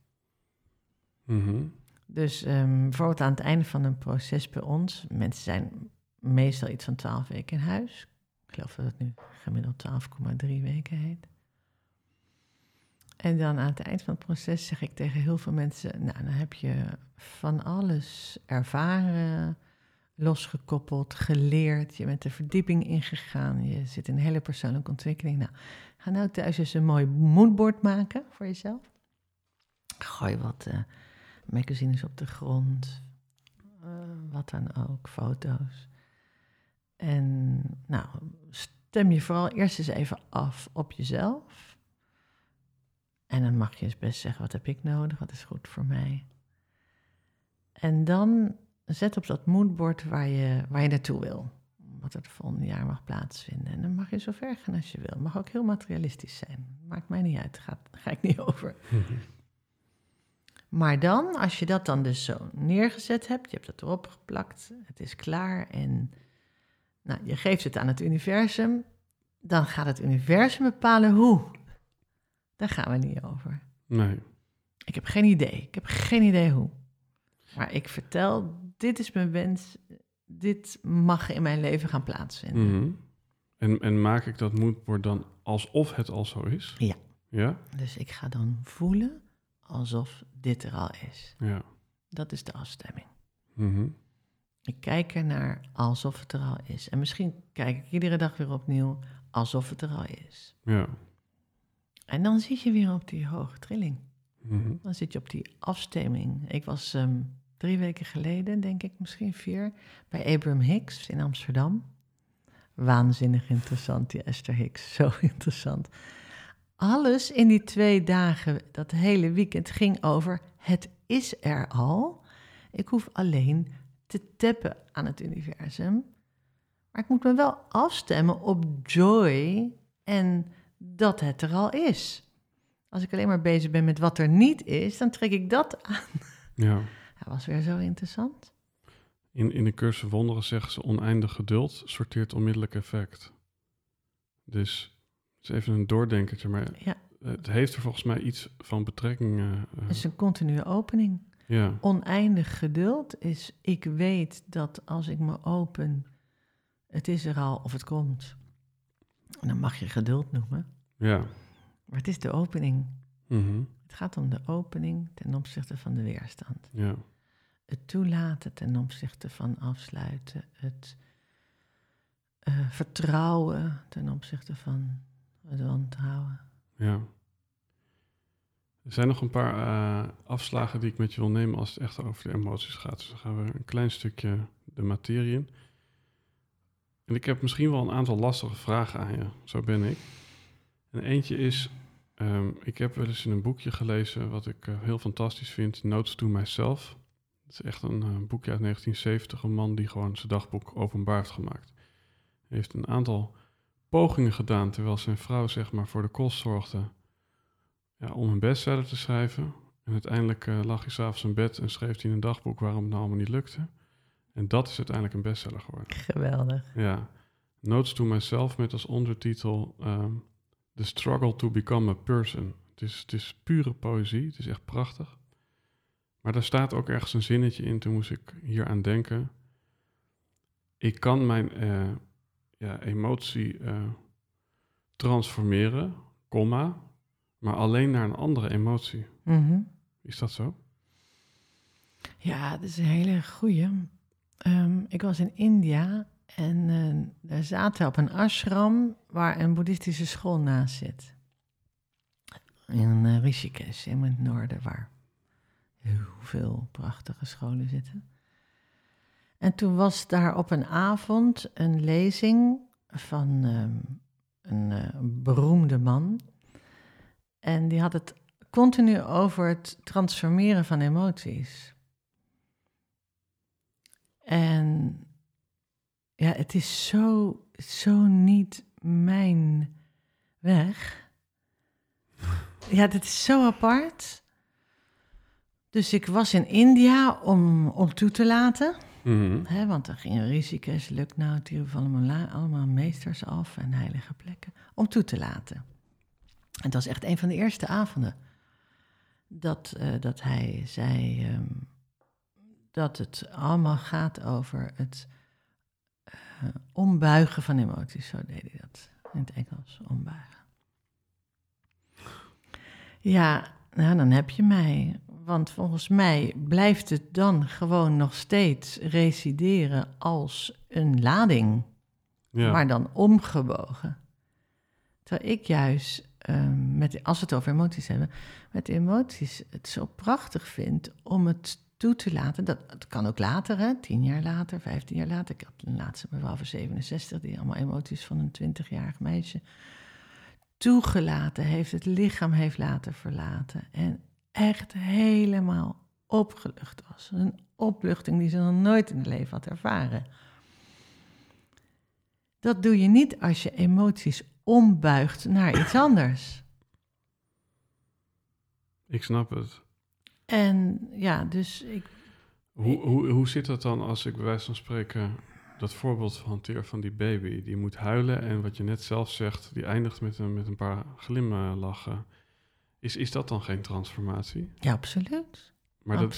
Mm-hmm. Dus bijvoorbeeld aan het einde van een proces bij ons... mensen zijn meestal iets van 12 weken in huis. Ik geloof dat het nu gemiddeld 12,3 weken heet. En dan aan het eind van het proces zeg ik tegen heel veel mensen... nou, dan heb je van alles ervaren... losgekoppeld, geleerd, je bent de verdieping ingegaan, je zit in hele persoonlijke ontwikkeling. Nou, ga nou thuis eens een mooi moodboard maken voor jezelf. Gooi wat magazines op de grond, wat dan ook, foto's. En nou, Stem je vooral eerst eens even af op jezelf. En dan mag je eens best zeggen, wat heb ik nodig? Wat is goed voor mij? En dan zet op dat moodboard waar je naartoe wil. Wat het volgende jaar mag plaatsvinden. En dan mag je zo ver gaan als je wil. Mag ook heel materialistisch zijn. Maakt mij niet uit, daar ga ik niet over. Mm-hmm. Maar dan, als je dat dan dus zo neergezet hebt, je hebt het erop geplakt, het is klaar en nou, je geeft het aan het universum, dan gaat het universum bepalen hoe. Daar gaan we niet over. Nee. Ik heb geen idee hoe. Maar ik vertel, dit is mijn wens, dit mag in mijn leven gaan plaatsvinden. Mm-hmm. En maak ik dat moodboard dan alsof het al zo is? Ja. Ja? Dus ik ga dan voelen alsof dit er al is. Ja. Dat is de afstemming. Mm-hmm. Ik kijk ernaar alsof het er al is. En misschien kijk ik iedere dag weer opnieuw alsof het er al is. Ja. En dan zit je weer op die hoge trilling. Mm-hmm. Dan zit je op die afstemming. Ik was 3 weken geleden, denk ik, misschien 4... bij Abraham Hicks in Amsterdam. Waanzinnig interessant, die Esther Hicks. Zo interessant. Alles in die 2 dagen, dat hele weekend, ging over het is er al. Ik hoef alleen te tappen aan het universum. Maar ik moet me wel afstemmen op joy en dat het er al is. Als ik alleen maar bezig ben met wat er niet is, dan trek ik dat aan. Ja. Dat was weer zo interessant. In de cursus Wonderen zeggen ze oneindig geduld sorteert onmiddellijk effect. Dus het is even een doordenkertje, maar ja, het heeft er volgens mij iets van betrekking. Het is een continue opening. Ja. Oneindig geduld is, ik weet dat als ik me open, het is er al of het komt. En dan mag je geduld noemen. Ja. Maar het is de opening. Mm-hmm. Het gaat om de opening ten opzichte van de weerstand. Ja. Het toelaten ten opzichte van afsluiten. Het vertrouwen ten opzichte van het wantrouwen. Ja. Er zijn nog een paar afslagen die ik met je wil nemen als het echt over de emoties gaat. Dus dan gaan we een klein stukje de materie in. En ik heb misschien wel een aantal lastige vragen aan je. Zo ben ik. En eentje is, ik heb wel eens in een boekje gelezen wat ik heel fantastisch vind. Notes to Myself. Dat is echt een boekje uit 1970. Een man die gewoon zijn dagboek openbaar heeft gemaakt. Hij heeft een aantal pogingen gedaan terwijl zijn vrouw zeg maar voor de kost zorgde, ja, om een bestseller te schrijven. En uiteindelijk lag hij s'avonds in bed en schreef hij in een dagboek waarom het nou allemaal niet lukte. En dat is uiteindelijk een bestseller geworden. Geweldig. Ja. Notes to Myself met als ondertitel The Struggle to Become a Person. Het is pure poëzie, het is echt prachtig. Maar daar staat ook ergens een zinnetje in, toen moest ik hier aan denken. Ik kan mijn emotie transformeren, maar alleen naar een andere emotie. Mm-hmm. Is dat zo? Ja, dat is een hele goeie. Ik was in India en daar zaten we op een ashram waar een boeddhistische school naast zit. In Rishikesh, in het noorden, waar heel veel prachtige scholen zitten. En toen was daar op een avond een lezing van een beroemde man. En die had het continu over het transformeren van emoties. En ja, het is zo niet mijn weg. Ja, dit is zo apart. Dus ik was in India om toe te laten. Mm-hmm. Hè, want er gingen Rishikesh, Lucknow, Tiruvannamalai, allemaal meesters af en heilige plekken, om toe te laten. En dat was echt een van de eerste avonden dat hij zei dat het allemaal gaat over het ombuigen van emoties. Zo deed hij dat in het Engels, ombuigen. Ja, nou dan heb je mij. Want volgens mij blijft het dan gewoon nog steeds resideren als een lading. Ja. Maar dan omgebogen. Terwijl ik juist, als we het over emoties hebben, met emoties het zo prachtig vind om het toe te laten. Dat kan ook later, hè? 10 jaar later, 15 jaar later. Ik had de laatste mevrouw van 67... die allemaal emoties van een 20-jarig meisje toegelaten heeft. Het lichaam heeft laten verlaten. En echt helemaal opgelucht was. Een opluchting die ze nog nooit in het leven had ervaren. Dat doe je niet als je emoties ombuigt naar iets anders. Ik snap het. En ja, dus ik... Hoe zit dat dan als ik bij wijze van spreken dat voorbeeld hanteer van die baby? Die moet huilen en wat je net zelf zegt, die eindigt met een paar glimlachen. Is dat dan geen transformatie? Ja, absoluut.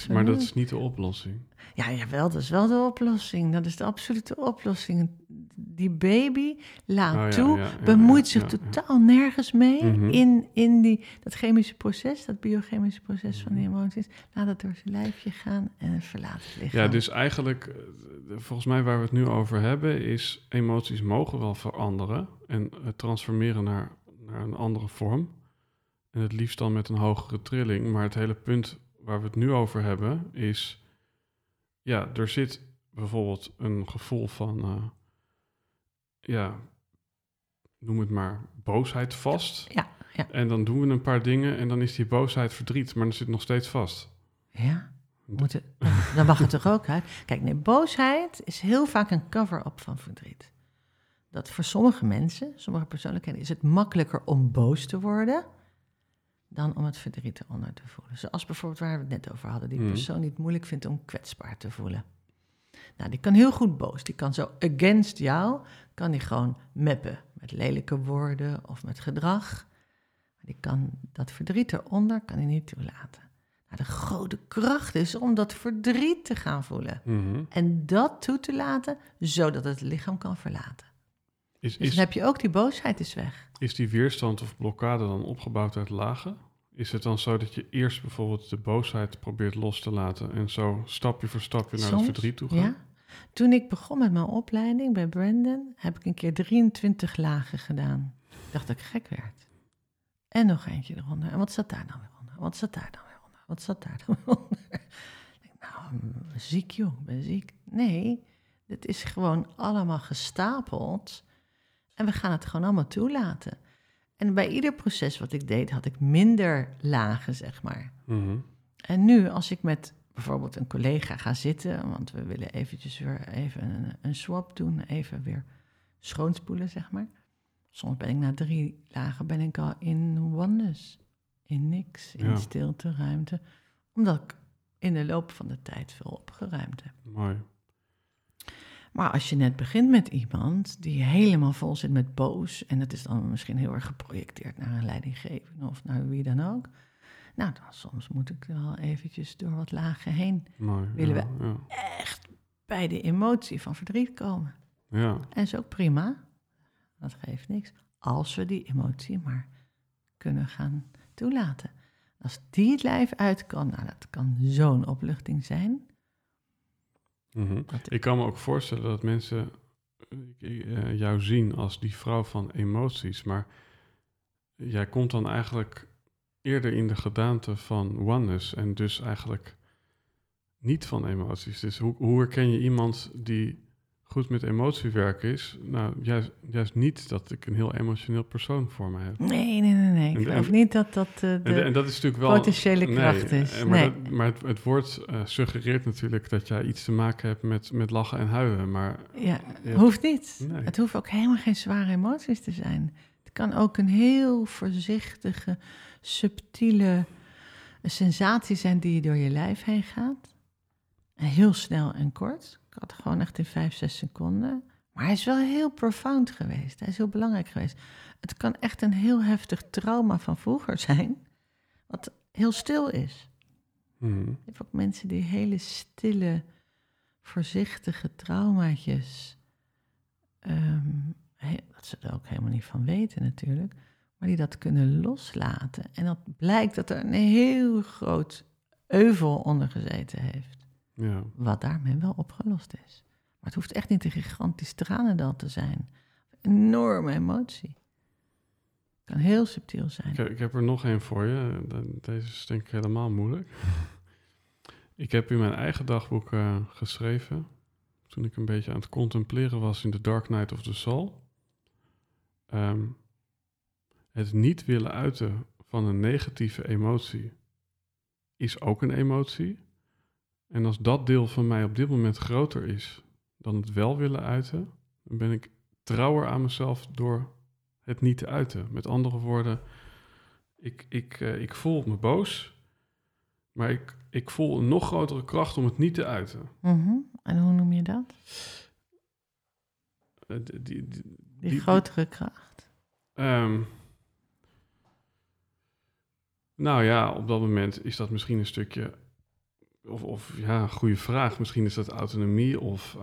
Maar dat is niet de oplossing. Ja, jawel, dat is wel de oplossing. Dat is de absolute oplossing. Die baby bemoeit zich totaal nergens mee in dat chemische proces, dat biochemische proces van de emoties. Laat het door zijn lijfje gaan en verlaat het lichaam. Ja, dus eigenlijk, volgens mij waar we het nu over hebben, is emoties mogen wel veranderen en transformeren naar een andere vorm. En het liefst dan met een hogere trilling, maar het hele punt waar we het nu over hebben, is... Ja, er zit bijvoorbeeld een gevoel van... noem het maar boosheid vast. Ja, ja. En dan doen we een paar dingen en dan is die boosheid verdriet, maar dan zit nog steeds vast. Ja, dan mag het toch ook uit? Kijk, nee, boosheid is heel vaak een cover-up van verdriet. Dat voor sommige mensen, sommige persoonlijkheden, is het makkelijker om boos te worden dan om het verdriet eronder te voelen. Zoals bijvoorbeeld waar we het net over hadden, die persoon die het moeilijk vindt om kwetsbaar te voelen. Nou, die kan heel goed boos. Die kan zo against jou, kan die gewoon meppen met lelijke woorden of met gedrag. Maar die kan dat verdriet eronder, kan die niet toelaten. Nou, de grote kracht is om dat verdriet te gaan voelen. Mm-hmm. En dat toe te laten, zodat het lichaam kan verlaten. Dus dan heb je ook die boosheid is weg. Is die weerstand of blokkade dan opgebouwd uit lagen? Is het dan zo dat je eerst bijvoorbeeld de boosheid probeert los te laten en zo stapje voor stapje naar het verdriet toe gaat? Ja. Toen ik begon met mijn opleiding bij Brandon, heb ik een keer 23 lagen gedaan. Ik dacht dat ik gek werd. En nog eentje eronder. En wat zat daar dan weer onder? Wat zat daar dan weer onder? Wat zat daar dan weer onder? Ik dacht, nou, ziek joh, ben ziek. Nee, dit is gewoon allemaal gestapeld. En we gaan het gewoon allemaal toelaten. En bij ieder proces wat ik deed, had ik minder lagen, zeg maar. Mm-hmm. En nu, als ik met bijvoorbeeld een collega ga zitten, want we willen eventjes weer even een swap doen, even weer schoonspoelen, zeg maar. Soms ben ik na 3 lagen ben ik al in oneness, in niks, in stilte, ruimte. Omdat ik in de loop van de tijd veel opgeruimd heb. Mooi. Maar als je net begint met iemand die helemaal vol zit met boos, en dat is dan misschien heel erg geprojecteerd naar een leidinggevende of naar wie dan ook. Nou, dan soms moet ik wel eventjes door wat lagen heen. Mooi, Willen we echt bij de emotie van verdriet komen. Ja. En is ook prima. Dat geeft niks. Als we die emotie maar kunnen gaan toelaten. Als die het lijf uit kan, nou, dat kan zo'n opluchting zijn. Mm-hmm. Ik kan me ook voorstellen dat mensen jou zien als die vrouw van emoties, maar jij komt dan eigenlijk eerder in de gedaante van oneness en dus eigenlijk niet van emoties. Dus hoe herken je iemand die goed met emotiewerk is? Nou, juist niet dat ik een heel emotioneel persoon voor me heb. Nee. Ik geloof niet dat dat dat is natuurlijk wel potentiële kracht is. Maar het woord suggereert natuurlijk dat jij iets te maken hebt met lachen en huilen. Maar ja, hoeft niet. Nee. Het hoeft ook helemaal geen zware emoties te zijn. Het kan ook een heel voorzichtige, subtiele sensatie zijn die door je lijf heen gaat. En heel snel en kort. Ik had gewoon echt in 5-6 seconden. Maar hij is wel heel profound geweest. Hij is heel belangrijk geweest. Het kan echt een heel heftig trauma van vroeger zijn, wat heel stil is. Mm-hmm. Ik heb ook mensen die hele stille, voorzichtige traumaatjes, dat ze er ook helemaal niet van weten natuurlijk, maar die dat kunnen loslaten. En dat blijkt dat er een heel groot euvel onder gezeten heeft. Ja. Wat daarmee wel opgelost is. Maar het hoeft echt niet een gigantisch tranendal te zijn. Enorme emotie. Het kan heel subtiel zijn. Ik heb er nog één voor je. Deze is denk ik helemaal moeilijk. Ik heb in mijn eigen dagboek geschreven, toen ik een beetje aan het contempleren was in The Dark Knight of the Soul. Het niet willen uiten van een negatieve emotie is ook een emotie. En als dat deel van mij op dit moment groter is dan het wel willen uiten, dan ben ik trouwer aan mezelf door het niet te uiten. Met andere woorden, ik voel me boos, maar ik voel een nog grotere kracht om het niet te uiten. Mm-hmm. En hoe noem je dat? Die grotere kracht? Nou ja, op dat moment is dat misschien een stukje... Of ja, goede vraag. Misschien is dat autonomie of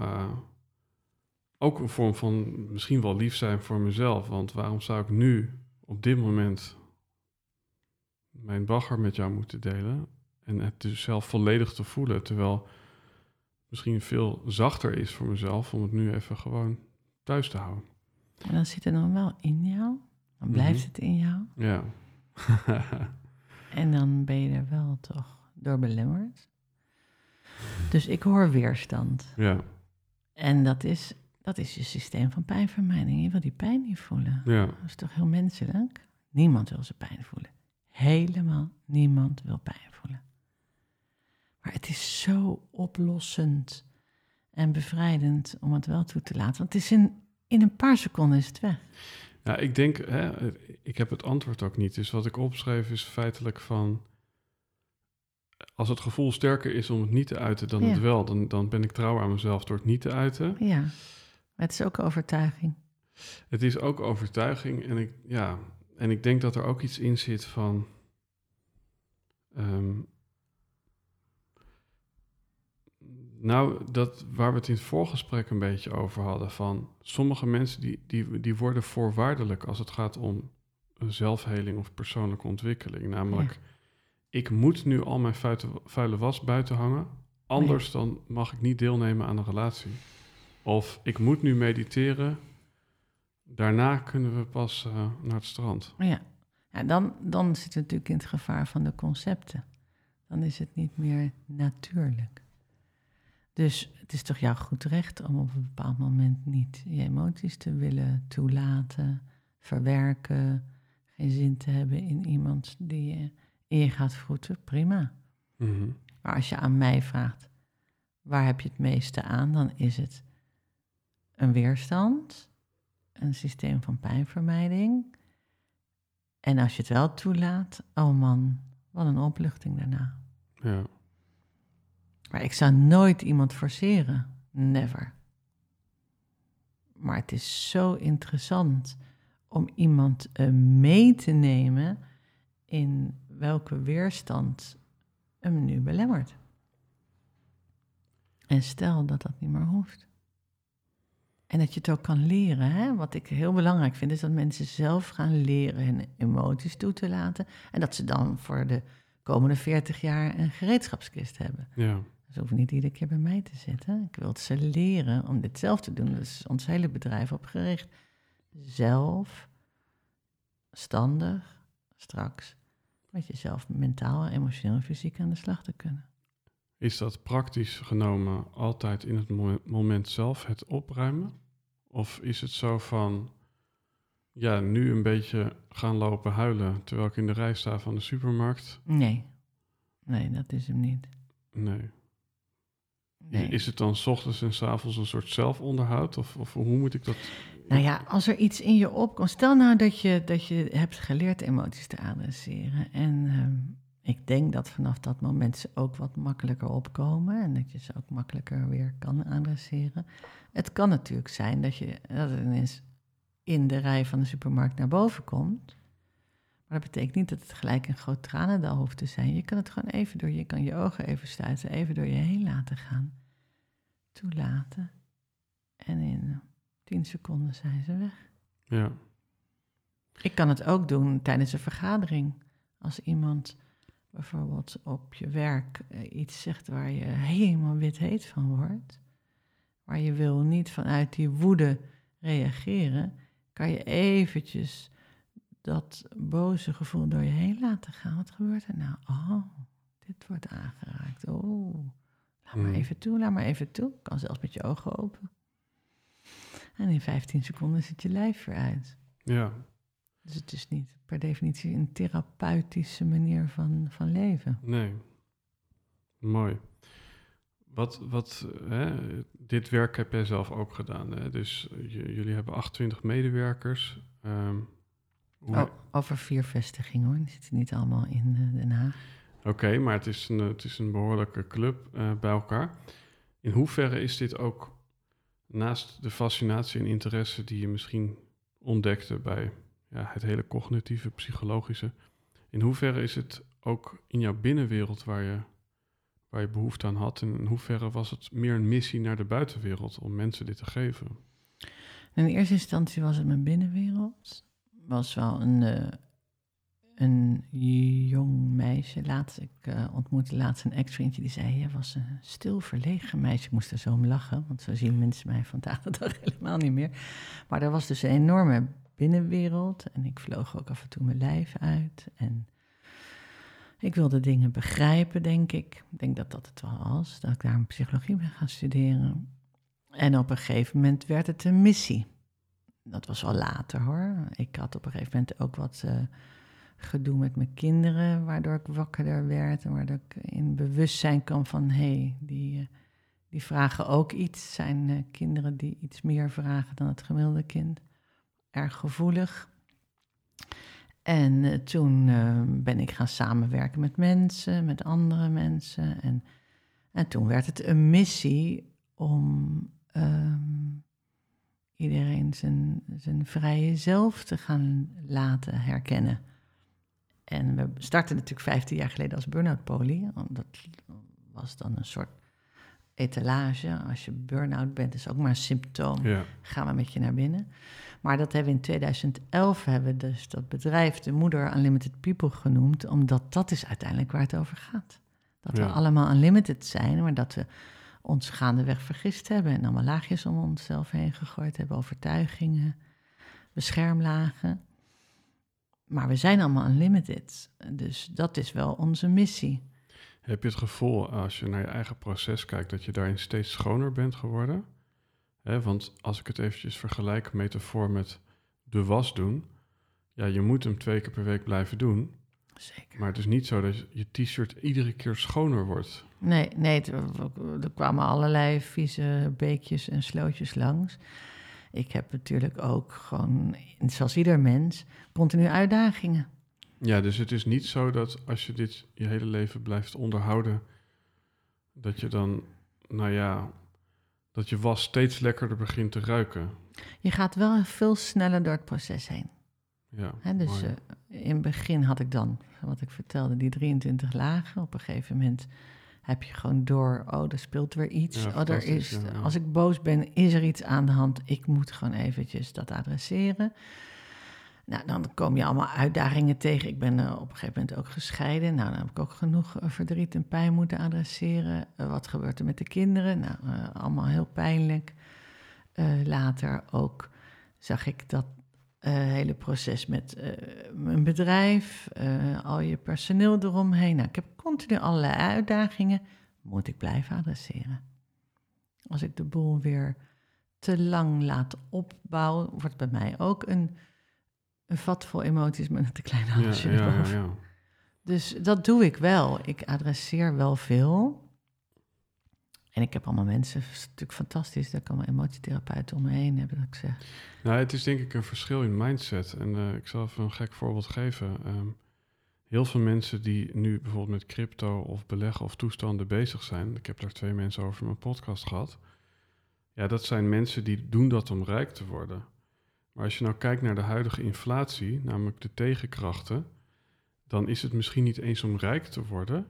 ook een vorm van misschien wel lief zijn voor mezelf. Want waarom zou ik nu op dit moment mijn bagger met jou moeten delen? En het dus zelf volledig te voelen. Terwijl het misschien veel zachter is voor mezelf om het nu even gewoon thuis te houden. En dan zit het dan wel in jou. Dan blijft het in jou. Ja. En dan ben je er wel toch door belemmerd. Dus ik hoor weerstand. Ja. En dat is je systeem van pijnvermijding. Je wil die pijn niet voelen. Ja. Dat is toch heel menselijk? Niemand wil zijn pijn voelen. Helemaal niemand wil pijn voelen. Maar het is zo oplossend en bevrijdend om het wel toe te laten. Want het is in een paar seconden is het weg. Ja, ik denk, ik heb het antwoord ook niet. Dus wat ik opschreef is feitelijk van... Als het gevoel sterker is om het niet te uiten dan het wel... Dan ben ik trouw aan mezelf door het niet te uiten. Ja, maar het is ook overtuiging. Het is ook overtuiging. En ik denk dat er ook iets in zit van... dat waar we het in het voorgesprek een beetje over hadden... van sommige mensen die worden voorwaardelijk... als het gaat om een zelfheling of persoonlijke ontwikkeling. Namelijk... Ja. Ik moet nu al mijn vuile was buiten hangen. Anders dan mag ik niet deelnemen aan een relatie. Of ik moet nu mediteren. Daarna kunnen we pas naar het strand. Ja, dan zit het natuurlijk in het gevaar van de concepten. Dan is het niet meer natuurlijk. Dus het is toch jouw goed recht om op een bepaald moment niet je emoties te willen toelaten, verwerken, geen zin te hebben in iemand die je... En je gaat vroeten, prima. Mm-hmm. Maar als je aan mij vraagt, waar heb je het meeste aan? Dan is het een weerstand, een systeem van pijnvermijding. En als je het wel toelaat, oh man, wat een opluchting daarna. Ja. Maar ik zou nooit iemand forceren, never. Maar het is zo interessant om iemand mee te nemen in... welke weerstand hem nu belemmert. En stel dat dat niet meer hoeft. En dat je het ook kan leren. Hè? Wat ik heel belangrijk vind, is dat mensen zelf gaan leren hun emoties toe te laten. En dat ze dan voor de komende 40 jaar een gereedschapskist hebben. Ja. Ze hoeven niet iedere keer bij mij te zitten. Ik wil het ze leren om dit zelf te doen. Dat is ons hele bedrijf opgericht. Zelfstandig, straks... met jezelf mentaal, emotioneel en fysiek aan de slag te kunnen. Is dat praktisch genomen altijd in het moment zelf het opruimen? Of is het zo van, ja, nu een beetje gaan lopen huilen... terwijl ik in de rij sta van de supermarkt? Nee, dat is hem niet. Nee. Is het dan 's ochtends en 's avonds een soort zelfonderhoud? Of hoe moet ik dat... Nou ja, als er iets in je opkomt... Stel nou dat je hebt geleerd emoties te adresseren. En ik denk dat vanaf dat moment ze ook wat makkelijker opkomen... en dat je ze ook makkelijker weer kan adresseren. Het kan natuurlijk zijn dat het ineens in de rij van de supermarkt naar boven komt... maar dat betekent niet dat het gelijk een groot tranendal hoeft te zijn. Je kan het gewoon even je kan je ogen even sluiten, even door je heen laten gaan. Toelaten. En in 10 seconden zijn ze weg. Ja. Ik kan het ook doen tijdens een vergadering. Als iemand bijvoorbeeld op je werk iets zegt waar je helemaal wit heet van wordt. Waar je wil niet vanuit die woede reageren. Kan je eventjes... dat boze gevoel door je heen laten gaan. Wat gebeurt er nou? Oh, dit Het wordt aangeraakt. Oh, laat maar even toe, laat maar even toe. Kan zelfs met je ogen open. En in 15 seconden zit je lijf weer uit. Ja. Dus het is niet per definitie een therapeutische manier van leven. Nee. Mooi. Wat hè, dit werk heb jij zelf ook gedaan. Hè? Dus jullie hebben 28 medewerkers. Over 4 vestigingen hoor. Die zitten niet allemaal in Den Haag. Oké, maar het is een behoorlijke club bij elkaar. In hoeverre is dit ook naast de fascinatie en interesse die je misschien ontdekte bij het hele cognitieve, psychologische. In hoeverre is het ook in jouw binnenwereld waar je behoefte aan had? En in hoeverre was het meer een missie naar de buitenwereld om mensen dit te geven? In eerste instantie was het mijn binnenwereld. Was wel een jong meisje. Ik ontmoette laatst een ex-vriendje die zei... Hij was een stil verlegen meisje. Ik moest er zo om lachen, want zo zien mensen mij vandaag de dag helemaal niet meer. Maar er was dus een enorme binnenwereld. En ik vloog ook af en toe mijn lijf uit. En ik wilde dingen begrijpen, denk ik. Ik denk dat dat het wel was. Dat ik daar een psychologie ben gaan studeren. En op een gegeven moment werd het een missie. Dat was al later, hoor. Ik had op een gegeven moment ook wat... gedoe met mijn kinderen, waardoor ik wakkerder werd en waardoor ik in bewustzijn kwam van, die vragen ook iets. Zijn kinderen die iets meer vragen dan het gemiddelde kind. Erg gevoelig. En toen ben ik gaan samenwerken met mensen, met andere mensen. En toen werd het een missie om iedereen zijn vrije zelf te gaan laten herkennen. En we startten natuurlijk 15 jaar geleden als Burn-out Poli. Dat was dan een soort etalage. Als je burn-out bent, is ook maar een symptoom. Ja. Gaan we met je naar binnen. Maar dat hebben we in 2011 dus dat bedrijf, de moeder Unlimited People genoemd. Omdat dat is uiteindelijk waar het over gaat. Dat we allemaal unlimited zijn, maar dat we ons gaandeweg vergist hebben. En allemaal laagjes om onszelf heen gegooid hebben. Overtuigingen, beschermlagen. Maar we zijn allemaal unlimited. Dus dat is wel onze missie. Heb je het gevoel, als je naar je eigen proces kijkt, dat je daarin steeds schoner bent geworden? Want als ik het eventjes vergelijk, metafoor met de was doen. Ja, je moet hem 2 keer per week blijven doen. Zeker. Maar het is niet zo dat je t-shirt iedere keer schoner wordt. Nee, er kwamen allerlei vieze beekjes en slootjes langs. Ik heb natuurlijk ook gewoon, zoals ieder mens, continu uitdagingen. Ja, dus het is niet zo dat als je dit je hele leven blijft onderhouden, dat je dan, dat je was steeds lekkerder begint te ruiken. Je gaat wel veel sneller door het proces heen. Ja, in het begin had ik dan, wat ik vertelde, die 23 lagen. Op een gegeven moment heb je gewoon door, er speelt weer iets. Ja, als ik boos ben, is er iets aan de hand. Ik moet gewoon eventjes dat adresseren. Nou, dan kom je allemaal uitdagingen tegen. Ik ben op een gegeven moment ook gescheiden. Nou, dan heb ik ook genoeg verdriet en pijn moeten adresseren. Wat gebeurt er met de kinderen? Nou, allemaal heel pijnlijk. Later ook zag ik dat hele proces met mijn bedrijf, al je personeel eromheen. Nou, ik heb continu allerlei uitdagingen. Moet ik blijven adresseren. Als ik de boel weer te lang laat opbouwen, wordt bij mij ook een vat vol emoties met een te klein handje erover. Ja. Dus dat doe ik wel. Ik adresseer wel veel. En ik heb allemaal mensen, dat is natuurlijk fantastisch, daar kan mijn emotietherapeuten om me heen hebben, dat ik zeg. Nou, het is denk ik een verschil in mindset. En ik zal even een gek voorbeeld geven. Heel veel mensen die nu bijvoorbeeld met crypto of beleggen of toestanden bezig zijn, ik heb daar 2 mensen over in mijn podcast gehad. Ja, dat zijn mensen die doen dat om rijk te worden. Maar als je nou kijkt naar de huidige inflatie, namelijk de tegenkrachten, dan is het misschien niet eens om rijk te worden,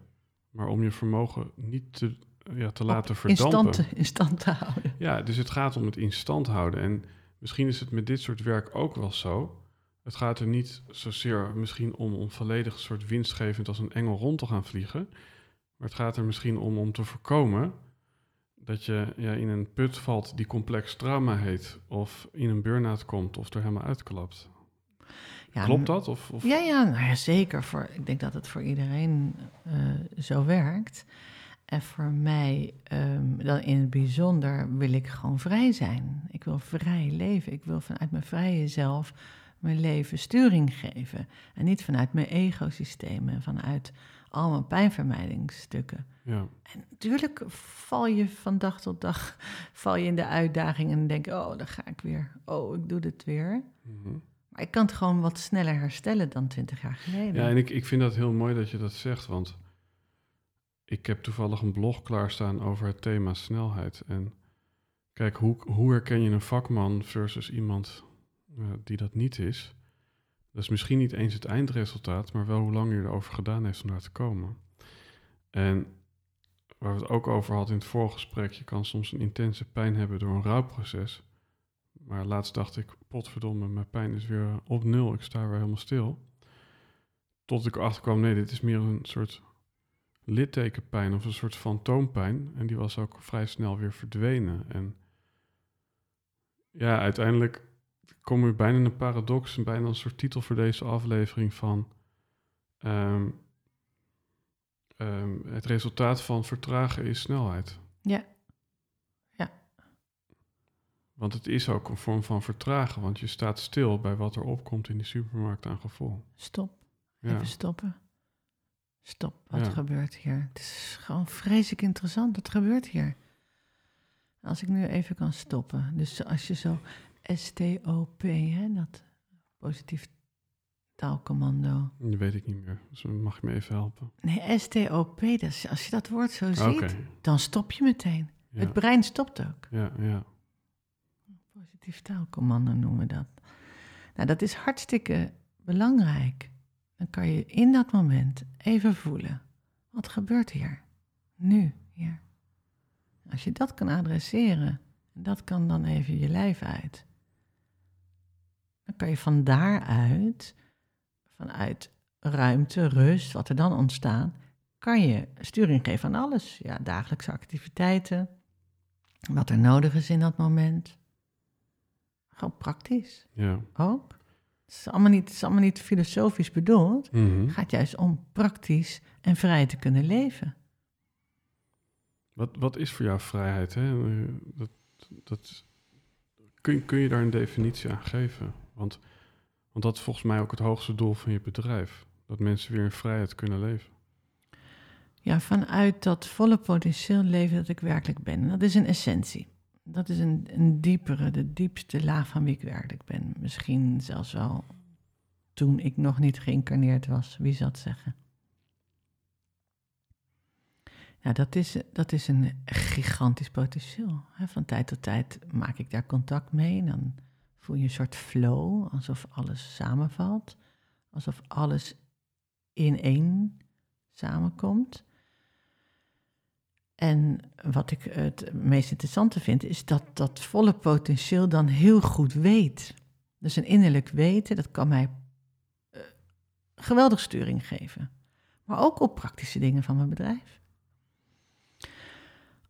maar om je vermogen niet te laten verdampen. In stand te houden. Ja, dus het gaat om het in stand houden. En misschien is het met dit soort werk ook wel zo. Het gaat er niet zozeer misschien om volledig soort winstgevend als een engel rond te gaan vliegen. Maar het gaat er misschien om te voorkomen dat je in een put valt die complex trauma heet. Of in een burn-out komt of er helemaal uitklapt. Ja, klopt dat? Of? Ja, zeker. Ik denk dat het voor iedereen zo werkt. En voor mij, dan in het bijzonder, wil ik gewoon vrij zijn. Ik wil vrij leven. Ik wil vanuit mijn vrije zelf mijn leven sturing geven. En niet vanuit mijn egosysteem en vanuit al mijn pijnvermijdingsstukken. Ja. En natuurlijk val je van dag tot dag in de uitdaging en denk, oh, daar ga ik weer. Oh, ik doe dit weer. Mm-hmm. Maar ik kan het gewoon wat sneller herstellen dan 20 jaar geleden. Ja, en ik vind dat heel mooi dat je dat zegt, want ik heb toevallig een blog klaarstaan over het thema snelheid. En kijk, hoe herken je een vakman versus iemand die dat niet is? Dat is misschien niet eens het eindresultaat, maar wel hoe lang je erover gedaan heeft om daar te komen. En waar we het ook over hadden in het voorgesprek, je kan soms een intense pijn hebben door een rouwproces. Maar laatst dacht ik, potverdomme, mijn pijn is weer op nul, ik sta weer helemaal stil. Tot ik erachter kwam, nee, dit is meer een soort littekenpijn of een soort fantoompijn. En die was ook vrij snel weer verdwenen. En ja, uiteindelijk kom ik bijna in een paradox en bijna een soort titel voor deze aflevering van het resultaat van vertragen is snelheid. Ja. Ja. Want het is ook een vorm van vertragen, want je staat stil bij wat er opkomt in die supermarkt aan gevoel. Stop. Ja. Even stoppen. Stop, wat gebeurt hier? Het is gewoon vreselijk interessant, wat gebeurt hier? Als ik nu even kan stoppen. Dus als je zo STOP, hè, dat positief taalcommando. Dat weet ik niet meer, dus mag je me even helpen? Nee, STOP, dus als je dat woord zo ziet, dan stop je meteen. Ja. Het brein stopt ook. Ja, ja. Positief taalcommando noemen we dat. Nou, dat is hartstikke belangrijk. Dan kan je in dat moment even voelen, wat gebeurt hier? Nu, hier. Als je dat kan adresseren, dat kan dan even je lijf uit. Dan kan je van daaruit, vanuit ruimte, rust, wat er dan ontstaat, kan je sturing geven aan alles. Ja, dagelijkse activiteiten, wat er nodig is in dat moment. Gewoon praktisch. Ja. Ook. Het is allemaal niet filosofisch bedoeld. Mm-hmm. Het gaat juist om praktisch en vrij te kunnen leven. Wat is voor jou vrijheid? Hè? Kun je daar een definitie aan geven? Want dat is volgens mij ook het hoogste doel van je bedrijf. Dat mensen weer in vrijheid kunnen leven. Ja, vanuit dat volle potentieel leven dat ik werkelijk ben. En dat is een essentie. Dat is een diepere, de diepste laag van wie ik werkelijk ben. Misschien zelfs wel toen ik nog niet geïncarneerd was. Wie zou dat zeggen? Nou, dat is een gigantisch potentieel. Van tijd tot tijd maak ik daar contact mee. Dan voel je een soort flow, alsof alles samenvalt. Alsof alles in één samenkomt. En wat ik het meest interessante vind, is dat dat volle potentieel dan heel goed weet. Dus een innerlijk weten, dat kan mij geweldig sturing geven. Maar ook op praktische dingen van mijn bedrijf.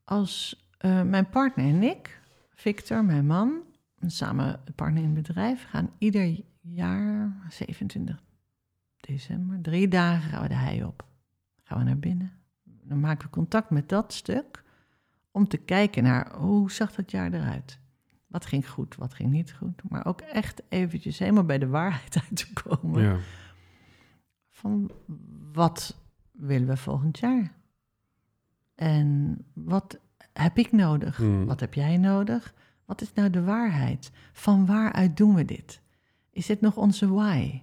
Als mijn partner en ik, Victor, mijn man, samen partner in het bedrijf, gaan ieder jaar, 27 december, 3 dagen gaan we de hei op. Gaan we naar binnen. Dan maken we contact met dat stuk om te kijken naar hoe zag dat jaar eruit. Wat ging goed, wat ging niet goed. Maar ook echt eventjes helemaal bij de waarheid uit te komen. Ja. Van wat willen we volgend jaar? En wat heb ik nodig? Mm. Wat heb jij nodig? Wat is nou de waarheid? Van waaruit doen we dit? Is dit nog onze why?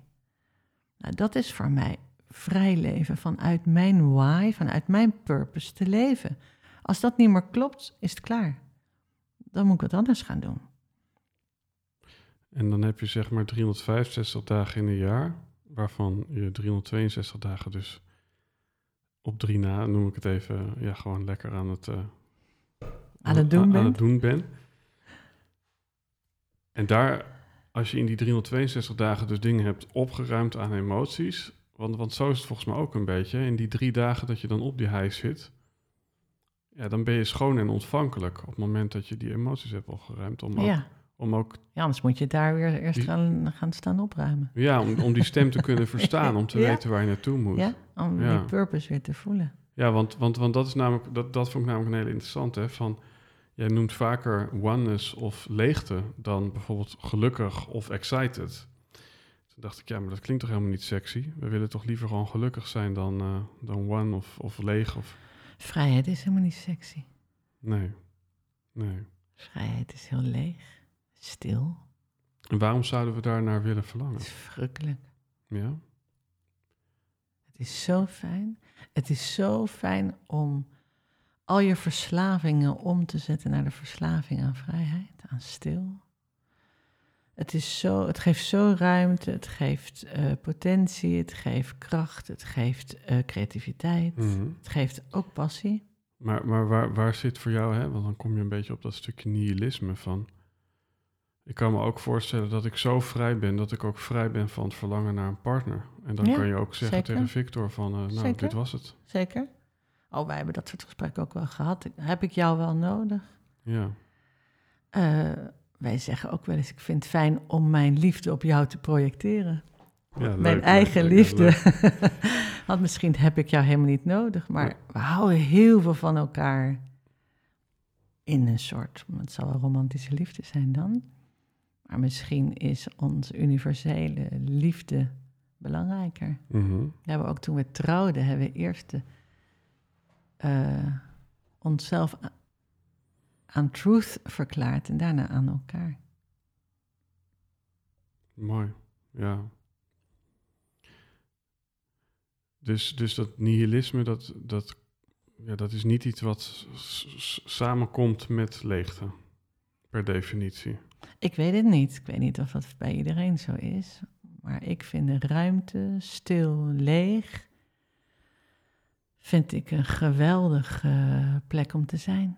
Nou, dat is voor mij vrij leven, vanuit mijn why, vanuit mijn purpose te leven. Als dat niet meer klopt, is het klaar. Dan moet ik wat anders gaan doen. En dan heb je zeg maar 365 dagen in een jaar, waarvan je 362 dagen dus op 3 na, noem ik het even, ja, gewoon lekker aan het doen bent. En daar, als je in die 362 dagen dus dingen hebt opgeruimd aan emoties. Want zo is het volgens mij ook een beetje. In die 3 dagen dat je dan op die hei zit, ja, dan ben je schoon en ontvankelijk op het moment dat je die emoties hebt opgeruimd. Om ook Om ook... Ja, anders moet je daar weer eerst gaan staan opruimen. Ja, om die stem te kunnen verstaan, om te weten waar je naartoe moet. Ja, om die purpose weer te voelen. Ja, want dat is namelijk, dat vond ik namelijk een hele interessante. Van, jij noemt vaker oneness of leegte dan bijvoorbeeld gelukkig of excited. Toen dacht ik, ja, maar dat klinkt toch helemaal niet sexy? We willen toch liever gewoon gelukkig zijn dan one of leeg? Of... Vrijheid is helemaal niet sexy. Nee. Vrijheid is heel leeg. Stil. En waarom zouden we daar naar willen verlangen? Het is verrukkelijk. Ja. Het is zo fijn. Het is zo fijn om al je verslavingen om te zetten naar de verslaving aan vrijheid, aan stil. Het geeft zo ruimte, het geeft potentie, het geeft kracht, het geeft creativiteit, het geeft ook passie. Maar waar zit voor jou, hè? Want dan kom je een beetje op dat stukje nihilisme van... Ik kan me ook voorstellen dat ik zo vrij ben... dat ik ook vrij ben van het verlangen naar een partner. En dan kan je ook zeggen tegen Victor van... dit was het. Zeker. Oh, wij hebben dat soort gesprekken ook wel gehad. Heb ik jou wel nodig? Ja. Wij zeggen ook wel eens... ik vind het fijn om mijn liefde op jou te projecteren. Ja, mijn eigen liefde. Want misschien heb ik jou helemaal niet nodig... maar we houden heel veel van elkaar... in een soort... het zal wel romantische liefde zijn dan... Maar misschien is onze universele liefde belangrijker. Mm-hmm. We ook toen we trouwden, hebben we eerst onszelf aan truth verklaard en daarna aan elkaar. Mooi, ja. Dus dat nihilisme, dat is niet iets wat samenkomt met leegte, per definitie. Ik weet het niet. Ik weet niet of dat bij iedereen zo is. Maar ik vind de ruimte, stil, leeg... vind ik een geweldige plek om te zijn.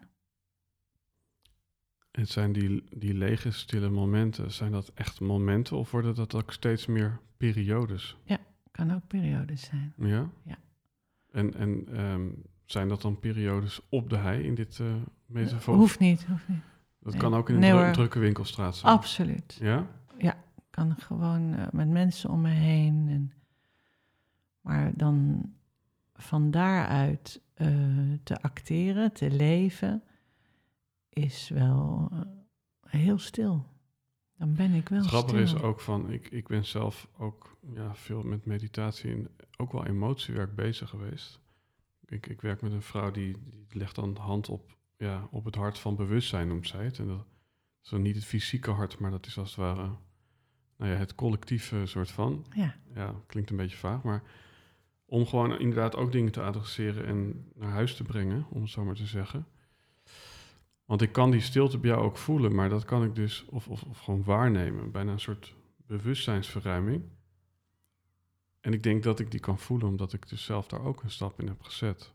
En zijn die lege, stille momenten... zijn dat echt momenten of worden dat ook steeds meer periodes? Ja, kan ook periodes zijn. Ja? Ja. En zijn dat dan periodes op de hei in dit metafoor? Hoeft niet. Dat kan ook in een drukke winkelstraat zijn. Absoluut. Ja? Ja, kan gewoon met mensen om me heen. Maar dan van daaruit te acteren, te leven, is wel heel stil. Dan ben ik wel stil. Het grappige is ook van, ik ben zelf ook veel met meditatie en ook wel emotiewerk bezig geweest. Ik werk met een vrouw die legt dan de hand op het hart van bewustzijn, noemt zij het. En dat is dan niet het fysieke hart, maar dat is als het ware het collectieve soort van. Ja. Ja, klinkt een beetje vaag, maar om gewoon inderdaad ook dingen te adresseren en naar huis te brengen, om het zo maar te zeggen. Want ik kan die stilte bij jou ook voelen, maar dat kan ik dus of gewoon waarnemen. Bijna een soort bewustzijnsverruiming. En ik denk dat ik die kan voelen, omdat ik dus zelf daar ook een stap in heb gezet.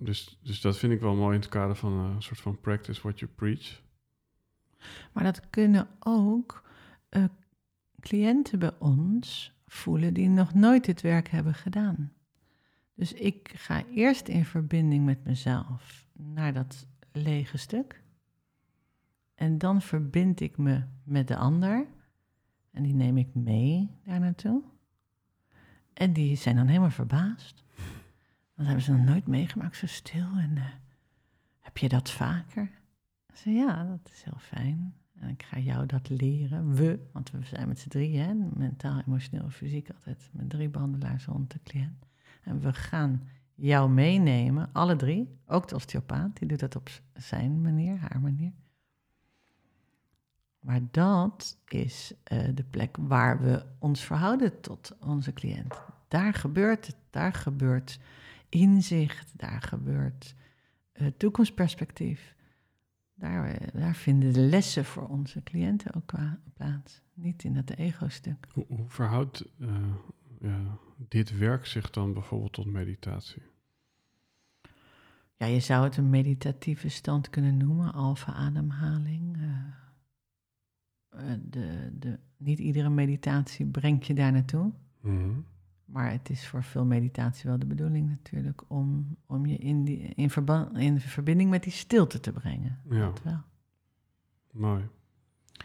Dus dat vind ik wel mooi in het kader van een soort van practice what you preach. Maar dat kunnen ook cliënten bij ons voelen die nog nooit dit werk hebben gedaan. Dus ik ga eerst in verbinding met mezelf naar dat lege stuk. En dan verbind ik me met de ander. En die neem ik mee daar naartoe. En die zijn dan helemaal verbaasd. Dat hebben ze nog nooit meegemaakt, zo stil. En heb je dat vaker? Ze ja, dat is heel fijn. En ik ga jou dat leren. Want we zijn met z'n drieën, hè? Mentaal, emotioneel, fysiek altijd. Met 3 behandelaars rond de cliënt. En we gaan jou meenemen, alle 3. Ook de osteopaat, die doet dat op zijn manier, haar manier. Maar dat is de plek waar we ons verhouden tot onze cliënt. Daar gebeurt het, daar gebeurt inzicht, daar gebeurt toekomstperspectief. Daar vinden de lessen voor onze cliënten ook plaats. Niet in dat ego-stuk. Hoe verhoudt dit werk zich dan bijvoorbeeld tot meditatie? Ja, je zou het een meditatieve stand kunnen noemen, alfa-ademhaling. Niet iedere meditatie brengt je daar naartoe. Mm-hmm. Maar het is voor veel meditatie wel de bedoeling natuurlijk om je in verbinding met die stilte te brengen. Ja. Dat wel. Mooi.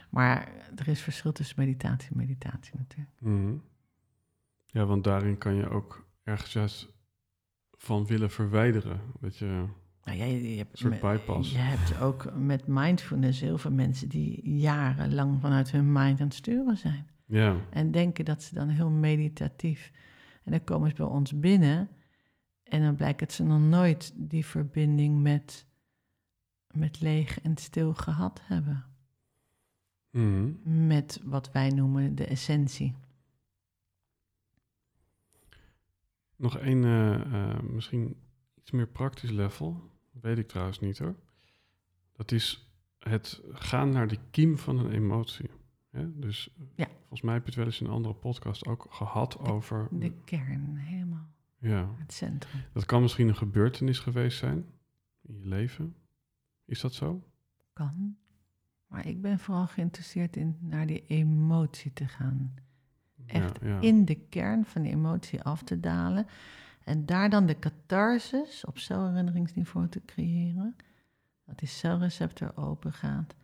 Maar er is verschil tussen meditatie en meditatie natuurlijk. Mm-hmm. Ja, want daarin kan je ook ergens juist van willen verwijderen. Dat je bypass. Je hebt ook met mindfulness heel veel mensen die jarenlang vanuit hun mind aan het sturen zijn. Ja. En denken dat ze dan heel meditatief... En dan komen ze bij ons binnen... En dan blijkt dat ze nog nooit die verbinding met leeg en stil gehad hebben. Mm. Met wat wij noemen de essentie. Nog één, misschien iets meer praktisch level. Weet ik trouwens niet hoor. Dat is het gaan naar de kiem van een emotie. Hè? Dus volgens mij heb je het wel eens in een andere podcast ook gehad over... De kern, helemaal. Ja, het centrum. Dat kan misschien een gebeurtenis geweest zijn in je leven. Is dat zo? Kan. Maar ik ben vooral geïnteresseerd in naar die emotie te gaan. Echt in de kern van die emotie af te dalen. En daar dan de catharsis op celherinneringsniveau te creëren. Dat die celreceptor open gaat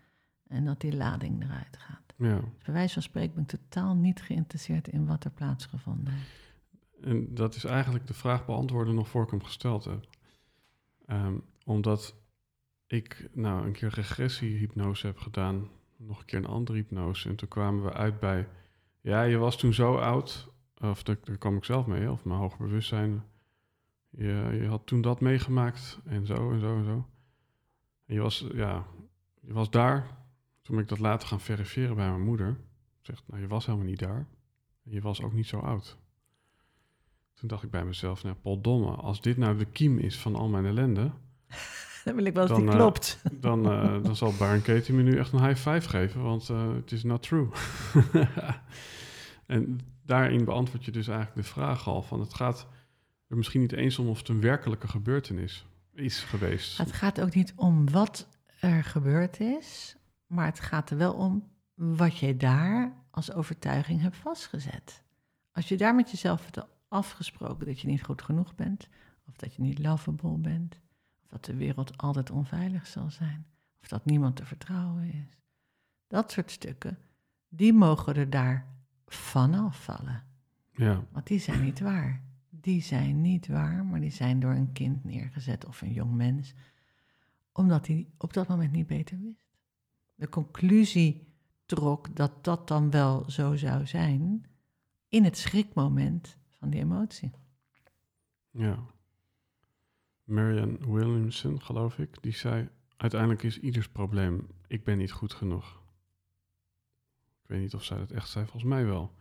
en dat die lading eruit gaat. Ja. Dus bij wijze van spreken ben ik totaal niet geïnteresseerd in wat er plaatsgevonden heeft. En dat is eigenlijk de vraag beantwoorden nog voor ik hem gesteld heb. Omdat ik een keer regressiehypnose heb gedaan. Nog een keer een andere hypnose. En toen kwamen we uit bij... Ja, je was toen zo oud. Of daar kwam ik zelf mee. Of mijn hoger bewustzijn. Je had toen dat meegemaakt. En zo en zo en zo. En je was daar. Toen ben ik dat later gaan verifiëren bij mijn moeder. Zegt, je was helemaal niet daar. En je was ook niet zo oud. Toen dacht ik bij mezelf, potdomme, als dit nou de kiem is van al mijn ellende... Dan wil ik wel eens die klopt. Dan zal Byron Katie me nu echt een high five geven, want het is not true. En daarin beantwoord je dus eigenlijk de vraag al van... Het gaat er misschien niet eens om of het een werkelijke gebeurtenis is geweest. Het gaat ook niet om wat er gebeurd is, maar het gaat er wel om wat jij daar als overtuiging hebt vastgezet. Als je daar met jezelf afgesproken dat je niet goed genoeg bent, of dat je niet lovable bent, of dat de wereld altijd onveilig zal zijn, of dat niemand te vertrouwen is. Dat soort stukken, die mogen er daar vanaf vallen. Ja. Want die zijn niet waar. Die zijn niet waar, maar die zijn door een kind neergezet of een jong mens, omdat hij op dat moment niet beter wist. De conclusie trok dat dat dan wel zo zou zijn in het schrikmoment van die emotie. Ja. Marianne Williamson, geloof ik, die zei... Uiteindelijk is ieders probleem, ik ben niet goed genoeg. Ik weet niet of zij dat echt zei, volgens mij wel.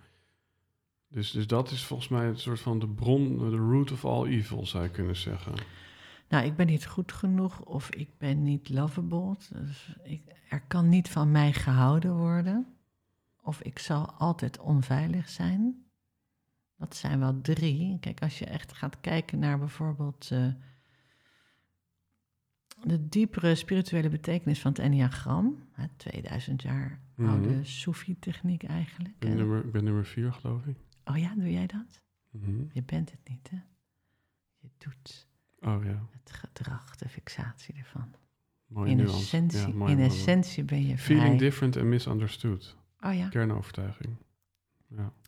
Dus dat is volgens mij een soort van de bron, de root of all evil, zou je kunnen zeggen. Ik ben niet goed genoeg of ik ben niet lovable. Dus er kan niet van mij gehouden worden. Of ik zal altijd onveilig zijn. Dat zijn wel 3. Kijk, als je echt gaat kijken naar bijvoorbeeld de diepere spirituele betekenis van het enneagram. 2000 jaar oude Soefi-techniek eigenlijk. Ik ben nummer 4, geloof ik. Oh ja, doe jij dat? Mm-hmm. Je bent het niet, hè? Je doet het gedrag, de fixatie ervan. Mooie in essentie ben je vrij. Feeling different and misunderstood. Oh ja. Kernovertuiging.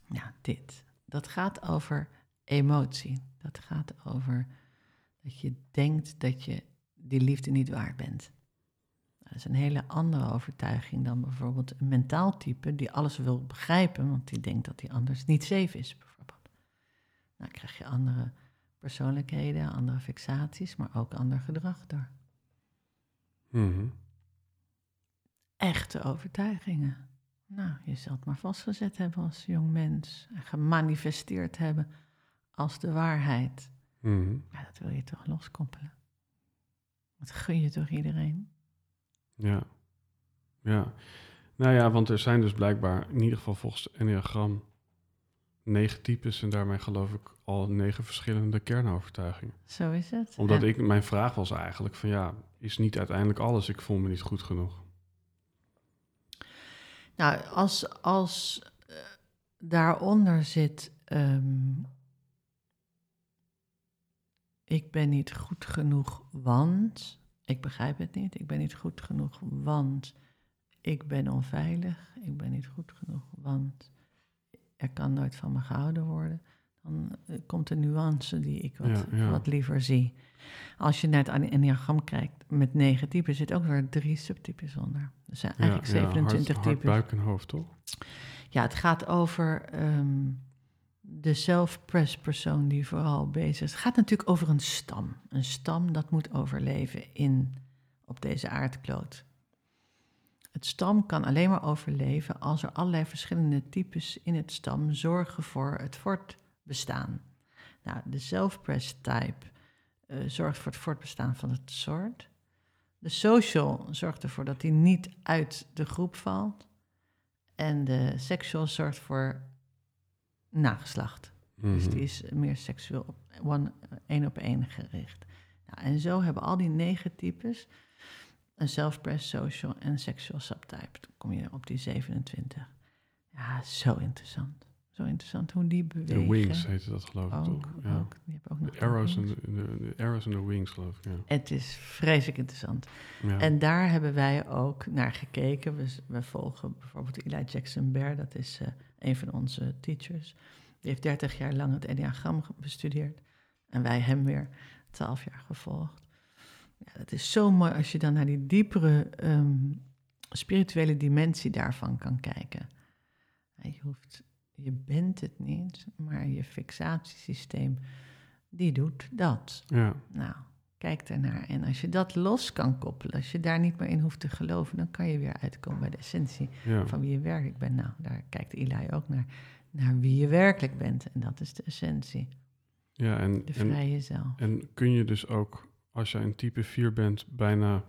Ja, dit. Dat gaat over emotie. Dat gaat over dat je denkt dat je die liefde niet waard bent. Dat is een hele andere overtuiging dan bijvoorbeeld een mentaal type die alles wil begrijpen, want die denkt dat die anders niet safe is, bijvoorbeeld. Dan krijg je andere persoonlijkheden, andere fixaties, maar ook ander gedrag door. Mm-hmm. Echte overtuigingen. Je zal het maar vastgezet hebben als jong mens. En gemanifesteerd hebben als de waarheid. Mm-hmm. Dat wil je toch loskoppelen? Dat gun je toch iedereen? Ja. Want er zijn dus blijkbaar, in ieder geval volgens Enneagram, 9 types. En daarmee geloof ik al 9 verschillende kernovertuigingen. Zo is het. Omdat mijn vraag was eigenlijk van is niet uiteindelijk alles, ik voel me niet goed genoeg. Als daaronder zit... ik ben niet goed genoeg, want... Ik begrijp het niet. Ik ben niet goed genoeg, want... ik ben onveilig, ik ben niet goed genoeg, want er kan nooit van me gehouden worden, dan komt de nuance die ik wat liever zie. Als je naar het enneagram kijkt met 9 typen, zit ook weer 3 subtypes onder. Dus zijn eigenlijk 27 typen. Hart, buik en hoofd, toch? Ja, het gaat over de self-press persoon die vooral bezig is. Het gaat natuurlijk over een stam. Een stam dat moet overleven op deze aardkloot. Het stam kan alleen maar overleven als er allerlei verschillende types in het stam zorgen voor het voortbestaan. Nou, de self-press type zorgt voor het voortbestaan van het soort. De social zorgt ervoor dat hij niet uit de groep valt. En de sexual zorgt voor nageslacht. Mm-hmm. Dus die is meer seksueel één op één gericht. Nou, en zo hebben al die 9 types een self-press, social en sexual subtype. Dan kom je op die 27. Ja, zo interessant. Zo interessant hoe die bewegen. De wings heette dat, geloof ik, toch? Ja. Ook, die hebben ook nog de arrows en de wings, geloof ik. Ja. Het is vreselijk interessant. Ja. En daar hebben wij ook naar gekeken. We volgen bijvoorbeeld Eli Jackson Bear. Dat is een van onze teachers. Die heeft 30 jaar lang het enneagram bestudeerd. En wij hem weer 12 jaar gevolgd. Ja, dat is zo mooi als je dan naar die diepere spirituele dimensie daarvan kan kijken. Je bent het niet, maar je fixatiesysteem, die doet dat. Ja. Nou, kijk daarnaar. En als je dat los kan koppelen, als je daar niet meer in hoeft te geloven, dan kan je weer uitkomen bij de essentie van wie je werkelijk bent. Nou, daar kijkt Eli ook naar wie je werkelijk bent. En dat is de essentie. Ja, de vrije zelf. En kun je dus ook, als je een type 4 bent, bijna...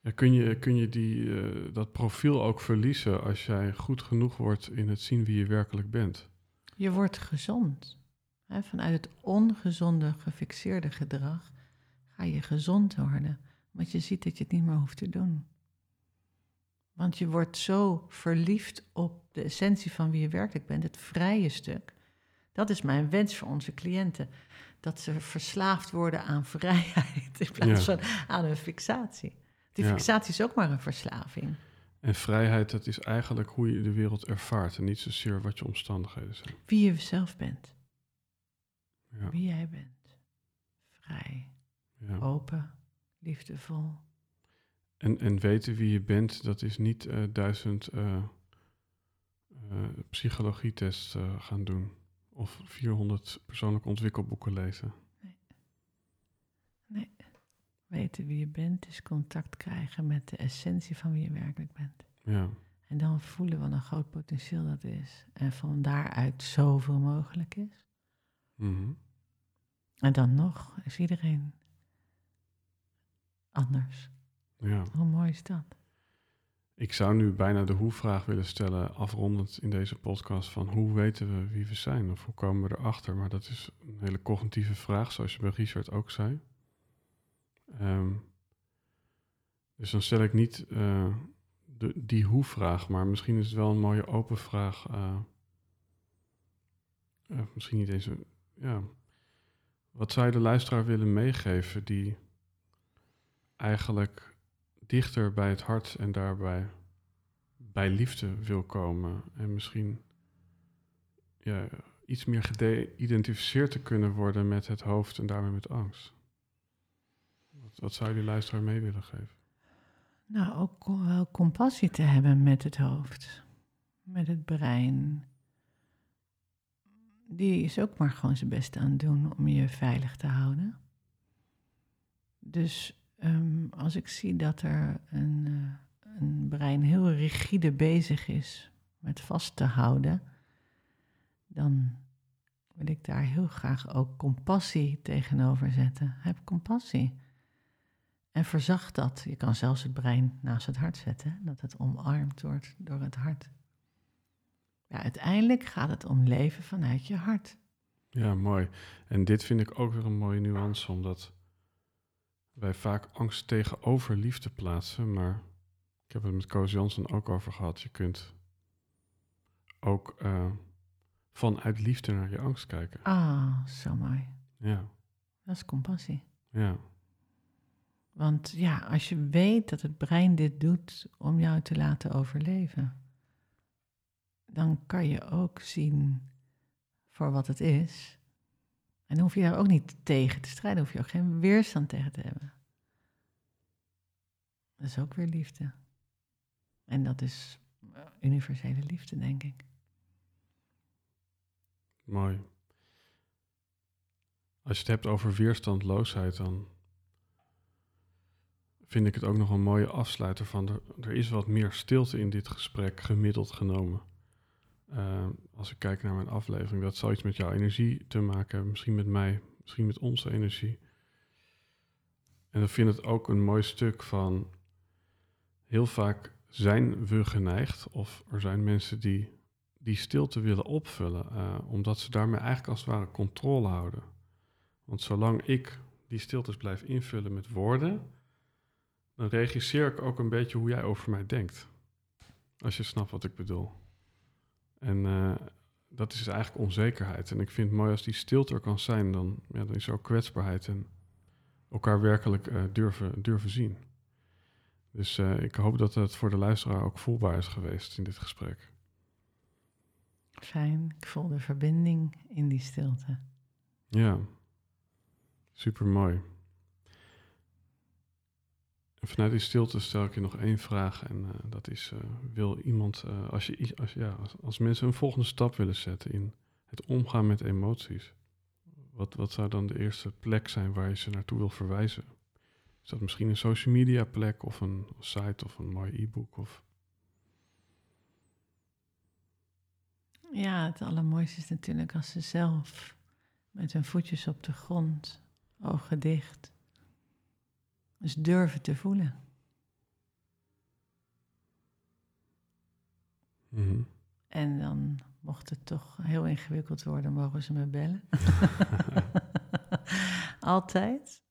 Ja, kun je dat profiel ook verliezen als jij goed genoeg wordt in het zien wie je werkelijk bent? Je wordt gezond. Hè? Vanuit het ongezonde, gefixeerde gedrag ga je gezond worden. Want je ziet dat je het niet meer hoeft te doen. Want je wordt zo verliefd op de essentie van wie je werkelijk bent, het vrije stuk. Dat is mijn wens voor onze cliënten. Dat ze verslaafd worden aan vrijheid in plaats van aan hun fixatie. Die fixatie is ook maar een verslaving. En vrijheid, dat is eigenlijk hoe je de wereld ervaart en niet zozeer wat je omstandigheden zijn. Wie je zelf bent. Ja. Wie jij bent. Vrij. Ja. Open. Liefdevol. En weten wie je bent, dat is niet 1000 psychologietests gaan doen. Of 400 persoonlijke ontwikkelboeken lezen. Nee. Weten wie je bent is contact krijgen met de essentie van wie je werkelijk bent. Ja. En dan voelen wat een groot potentieel dat is. En van daaruit zoveel mogelijk is. Mm-hmm. En dan nog is iedereen anders. Ja. Hoe mooi is dat? Ik zou nu bijna de hoe-vraag willen stellen, afrondend in deze podcast, van hoe weten we wie we zijn? Of hoe komen we erachter? Maar dat is een hele cognitieve vraag, zoals je bij Richard ook zei. Dus dan stel ik niet die hoe-vraag, maar misschien is het wel een mooie open vraag. Misschien niet eens. Wat zou je de luisteraar willen meegeven die eigenlijk dichter bij het hart en daarbij bij liefde wil komen? En misschien iets meer geïdentificeerd te kunnen worden met het hoofd en daarmee met angst. Wat zou je de luisteraar mee willen geven? Nou, ook wel compassie te hebben met het hoofd. Met het brein. Die is ook maar gewoon zijn best aan het doen om je veilig te houden. Dus als ik zie dat er een brein heel rigide bezig is met vast te houden, dan wil ik daar heel graag ook compassie tegenover zetten. Heb compassie. En verzacht dat. Je kan zelfs het brein naast het hart zetten, dat het omarmd wordt door het hart. Ja, uiteindelijk gaat het om leven vanuit je hart. Ja, mooi. En dit vind ik ook weer een mooie nuance, omdat wij vaak angst tegenover liefde plaatsen, maar ik heb het met Koos Jansson ook over gehad. Je kunt ook vanuit liefde naar je angst kijken. Ah, zo mooi. Ja. Dat is compassie. Ja. Want ja, als je weet dat het brein dit doet om jou te laten overleven, dan kan je ook zien voor wat het is. En dan hoef je daar ook niet tegen te strijden, hoef je ook geen weerstand tegen te hebben. Dat is ook weer liefde. En dat is universele liefde, denk ik. Mooi. Als je het hebt over weerstandloosheid, dan vind ik het ook nog een mooie afsluiter van. Er is wat meer stilte in dit gesprek, gemiddeld genomen. Als ik kijk naar mijn aflevering, dat zal iets met jouw energie te maken hebben. Misschien met mij, misschien met onze energie. En dan vind ik het ook een mooi stuk van. Heel vaak zijn we geneigd, of er zijn mensen die stilte willen opvullen, omdat ze daarmee eigenlijk als het ware controle houden. Want zolang ik die stiltes blijf invullen met woorden, dan regisseer ik ook een beetje hoe jij over mij denkt. Als je snapt wat ik bedoel. En dat is eigenlijk onzekerheid. En ik vind het mooi als die stilte er kan zijn, dan is er ook kwetsbaarheid en elkaar werkelijk durven zien. Dus ik hoop dat het voor de luisteraar ook voelbaar is geweest in dit gesprek. Fijn, ik voel de verbinding in die stilte. Ja, supermooi. En vanuit die stilte stel ik je nog één vraag. En dat is, wil iemand, als mensen een volgende stap willen zetten in het omgaan met emoties, wat zou dan de eerste plek zijn waar je ze naartoe wil verwijzen? Is dat misschien een social media plek of een site of een mooi e-book? Of... Ja, het allermooiste is natuurlijk als ze zelf met hun voetjes op de grond, ogen dicht, dus durven te voelen. Mm-hmm. En dan, mocht het toch heel ingewikkeld worden, mogen ze me bellen. Altijd.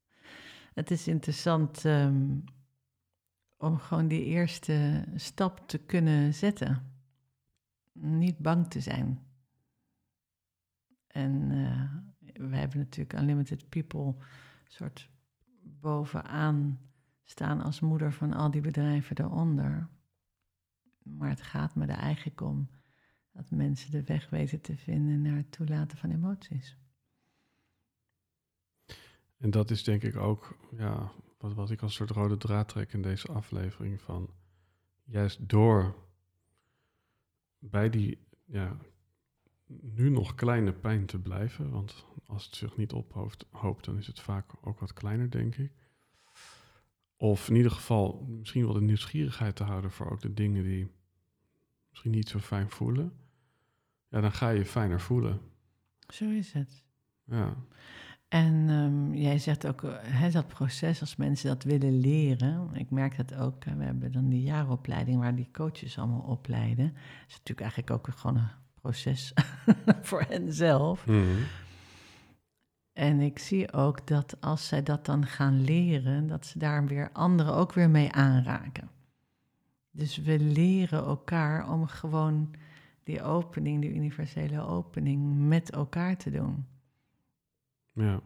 Het is interessant om gewoon die eerste stap te kunnen zetten. Niet bang te zijn. En we hebben natuurlijk Unlimited People soort bovenaan staan als moeder van al die bedrijven daaronder. Maar het gaat me er eigenlijk om dat mensen de weg weten te vinden naar het toelaten van emoties. En dat is denk ik ook wat ik als soort rode draad trek in deze aflevering van. Juist door bij die nu nog kleine pijn te blijven. Want als het zich niet ophoopt, dan is het vaak ook wat kleiner, denk ik. Of in ieder geval misschien wel de nieuwsgierigheid te houden voor ook de dingen die misschien niet zo fijn voelen. Ja, dan ga je fijner voelen. Zo is het. Ja. En jij zegt ook, dat proces, als mensen dat willen leren, ik merk dat ook, we hebben dan die jaaropleiding waar die coaches allemaal opleiden. Dat is natuurlijk eigenlijk ook gewoon een proces voor henzelf. Mm-hmm. En ik zie ook dat als zij dat dan gaan leren, dat ze daar weer anderen ook weer mee aanraken. Dus we leren elkaar om gewoon die opening, die universele opening, met elkaar te doen. Ja.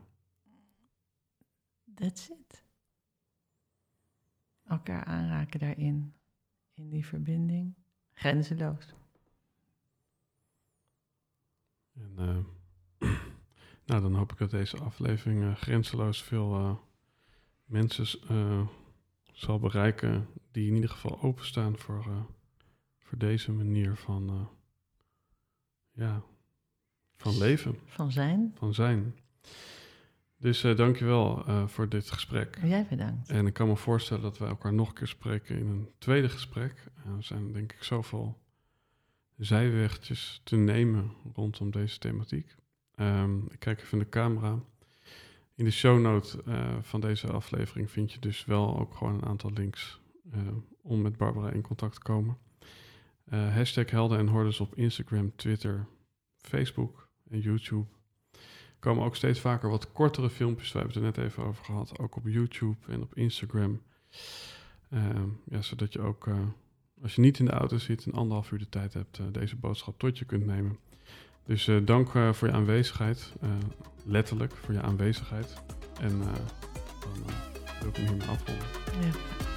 That's it. Elkaar aanraken daarin. In die verbinding. Grenzeloos. En, dan hoop ik dat deze aflevering grenzeloos veel mensen zal bereiken die in ieder geval openstaan voor deze manier van leven. Van zijn. Van zijn. Dus dankjewel voor dit gesprek. Jij bedankt. En ik kan me voorstellen dat wij elkaar nog een keer spreken in een tweede gesprek. Er zijn denk ik zoveel zijwegjes te nemen rondom deze thematiek. Ik kijk even in de camera. In de shownote van deze aflevering vind je dus wel ook gewoon een aantal links om met Barbara in contact te komen. Hashtag Helden en Hordes op Instagram, Twitter, Facebook en YouTube. Er komen ook steeds vaker wat kortere filmpjes. We hebben het er net even over gehad. Ook op YouTube en op Instagram. Zodat je ook, als je niet in de auto zit, een 1,5 uur de tijd hebt, deze boodschap tot je kunt nemen. Dus dank voor je aanwezigheid. Letterlijk voor je aanwezigheid. En dan ook in hun afronden. Ja.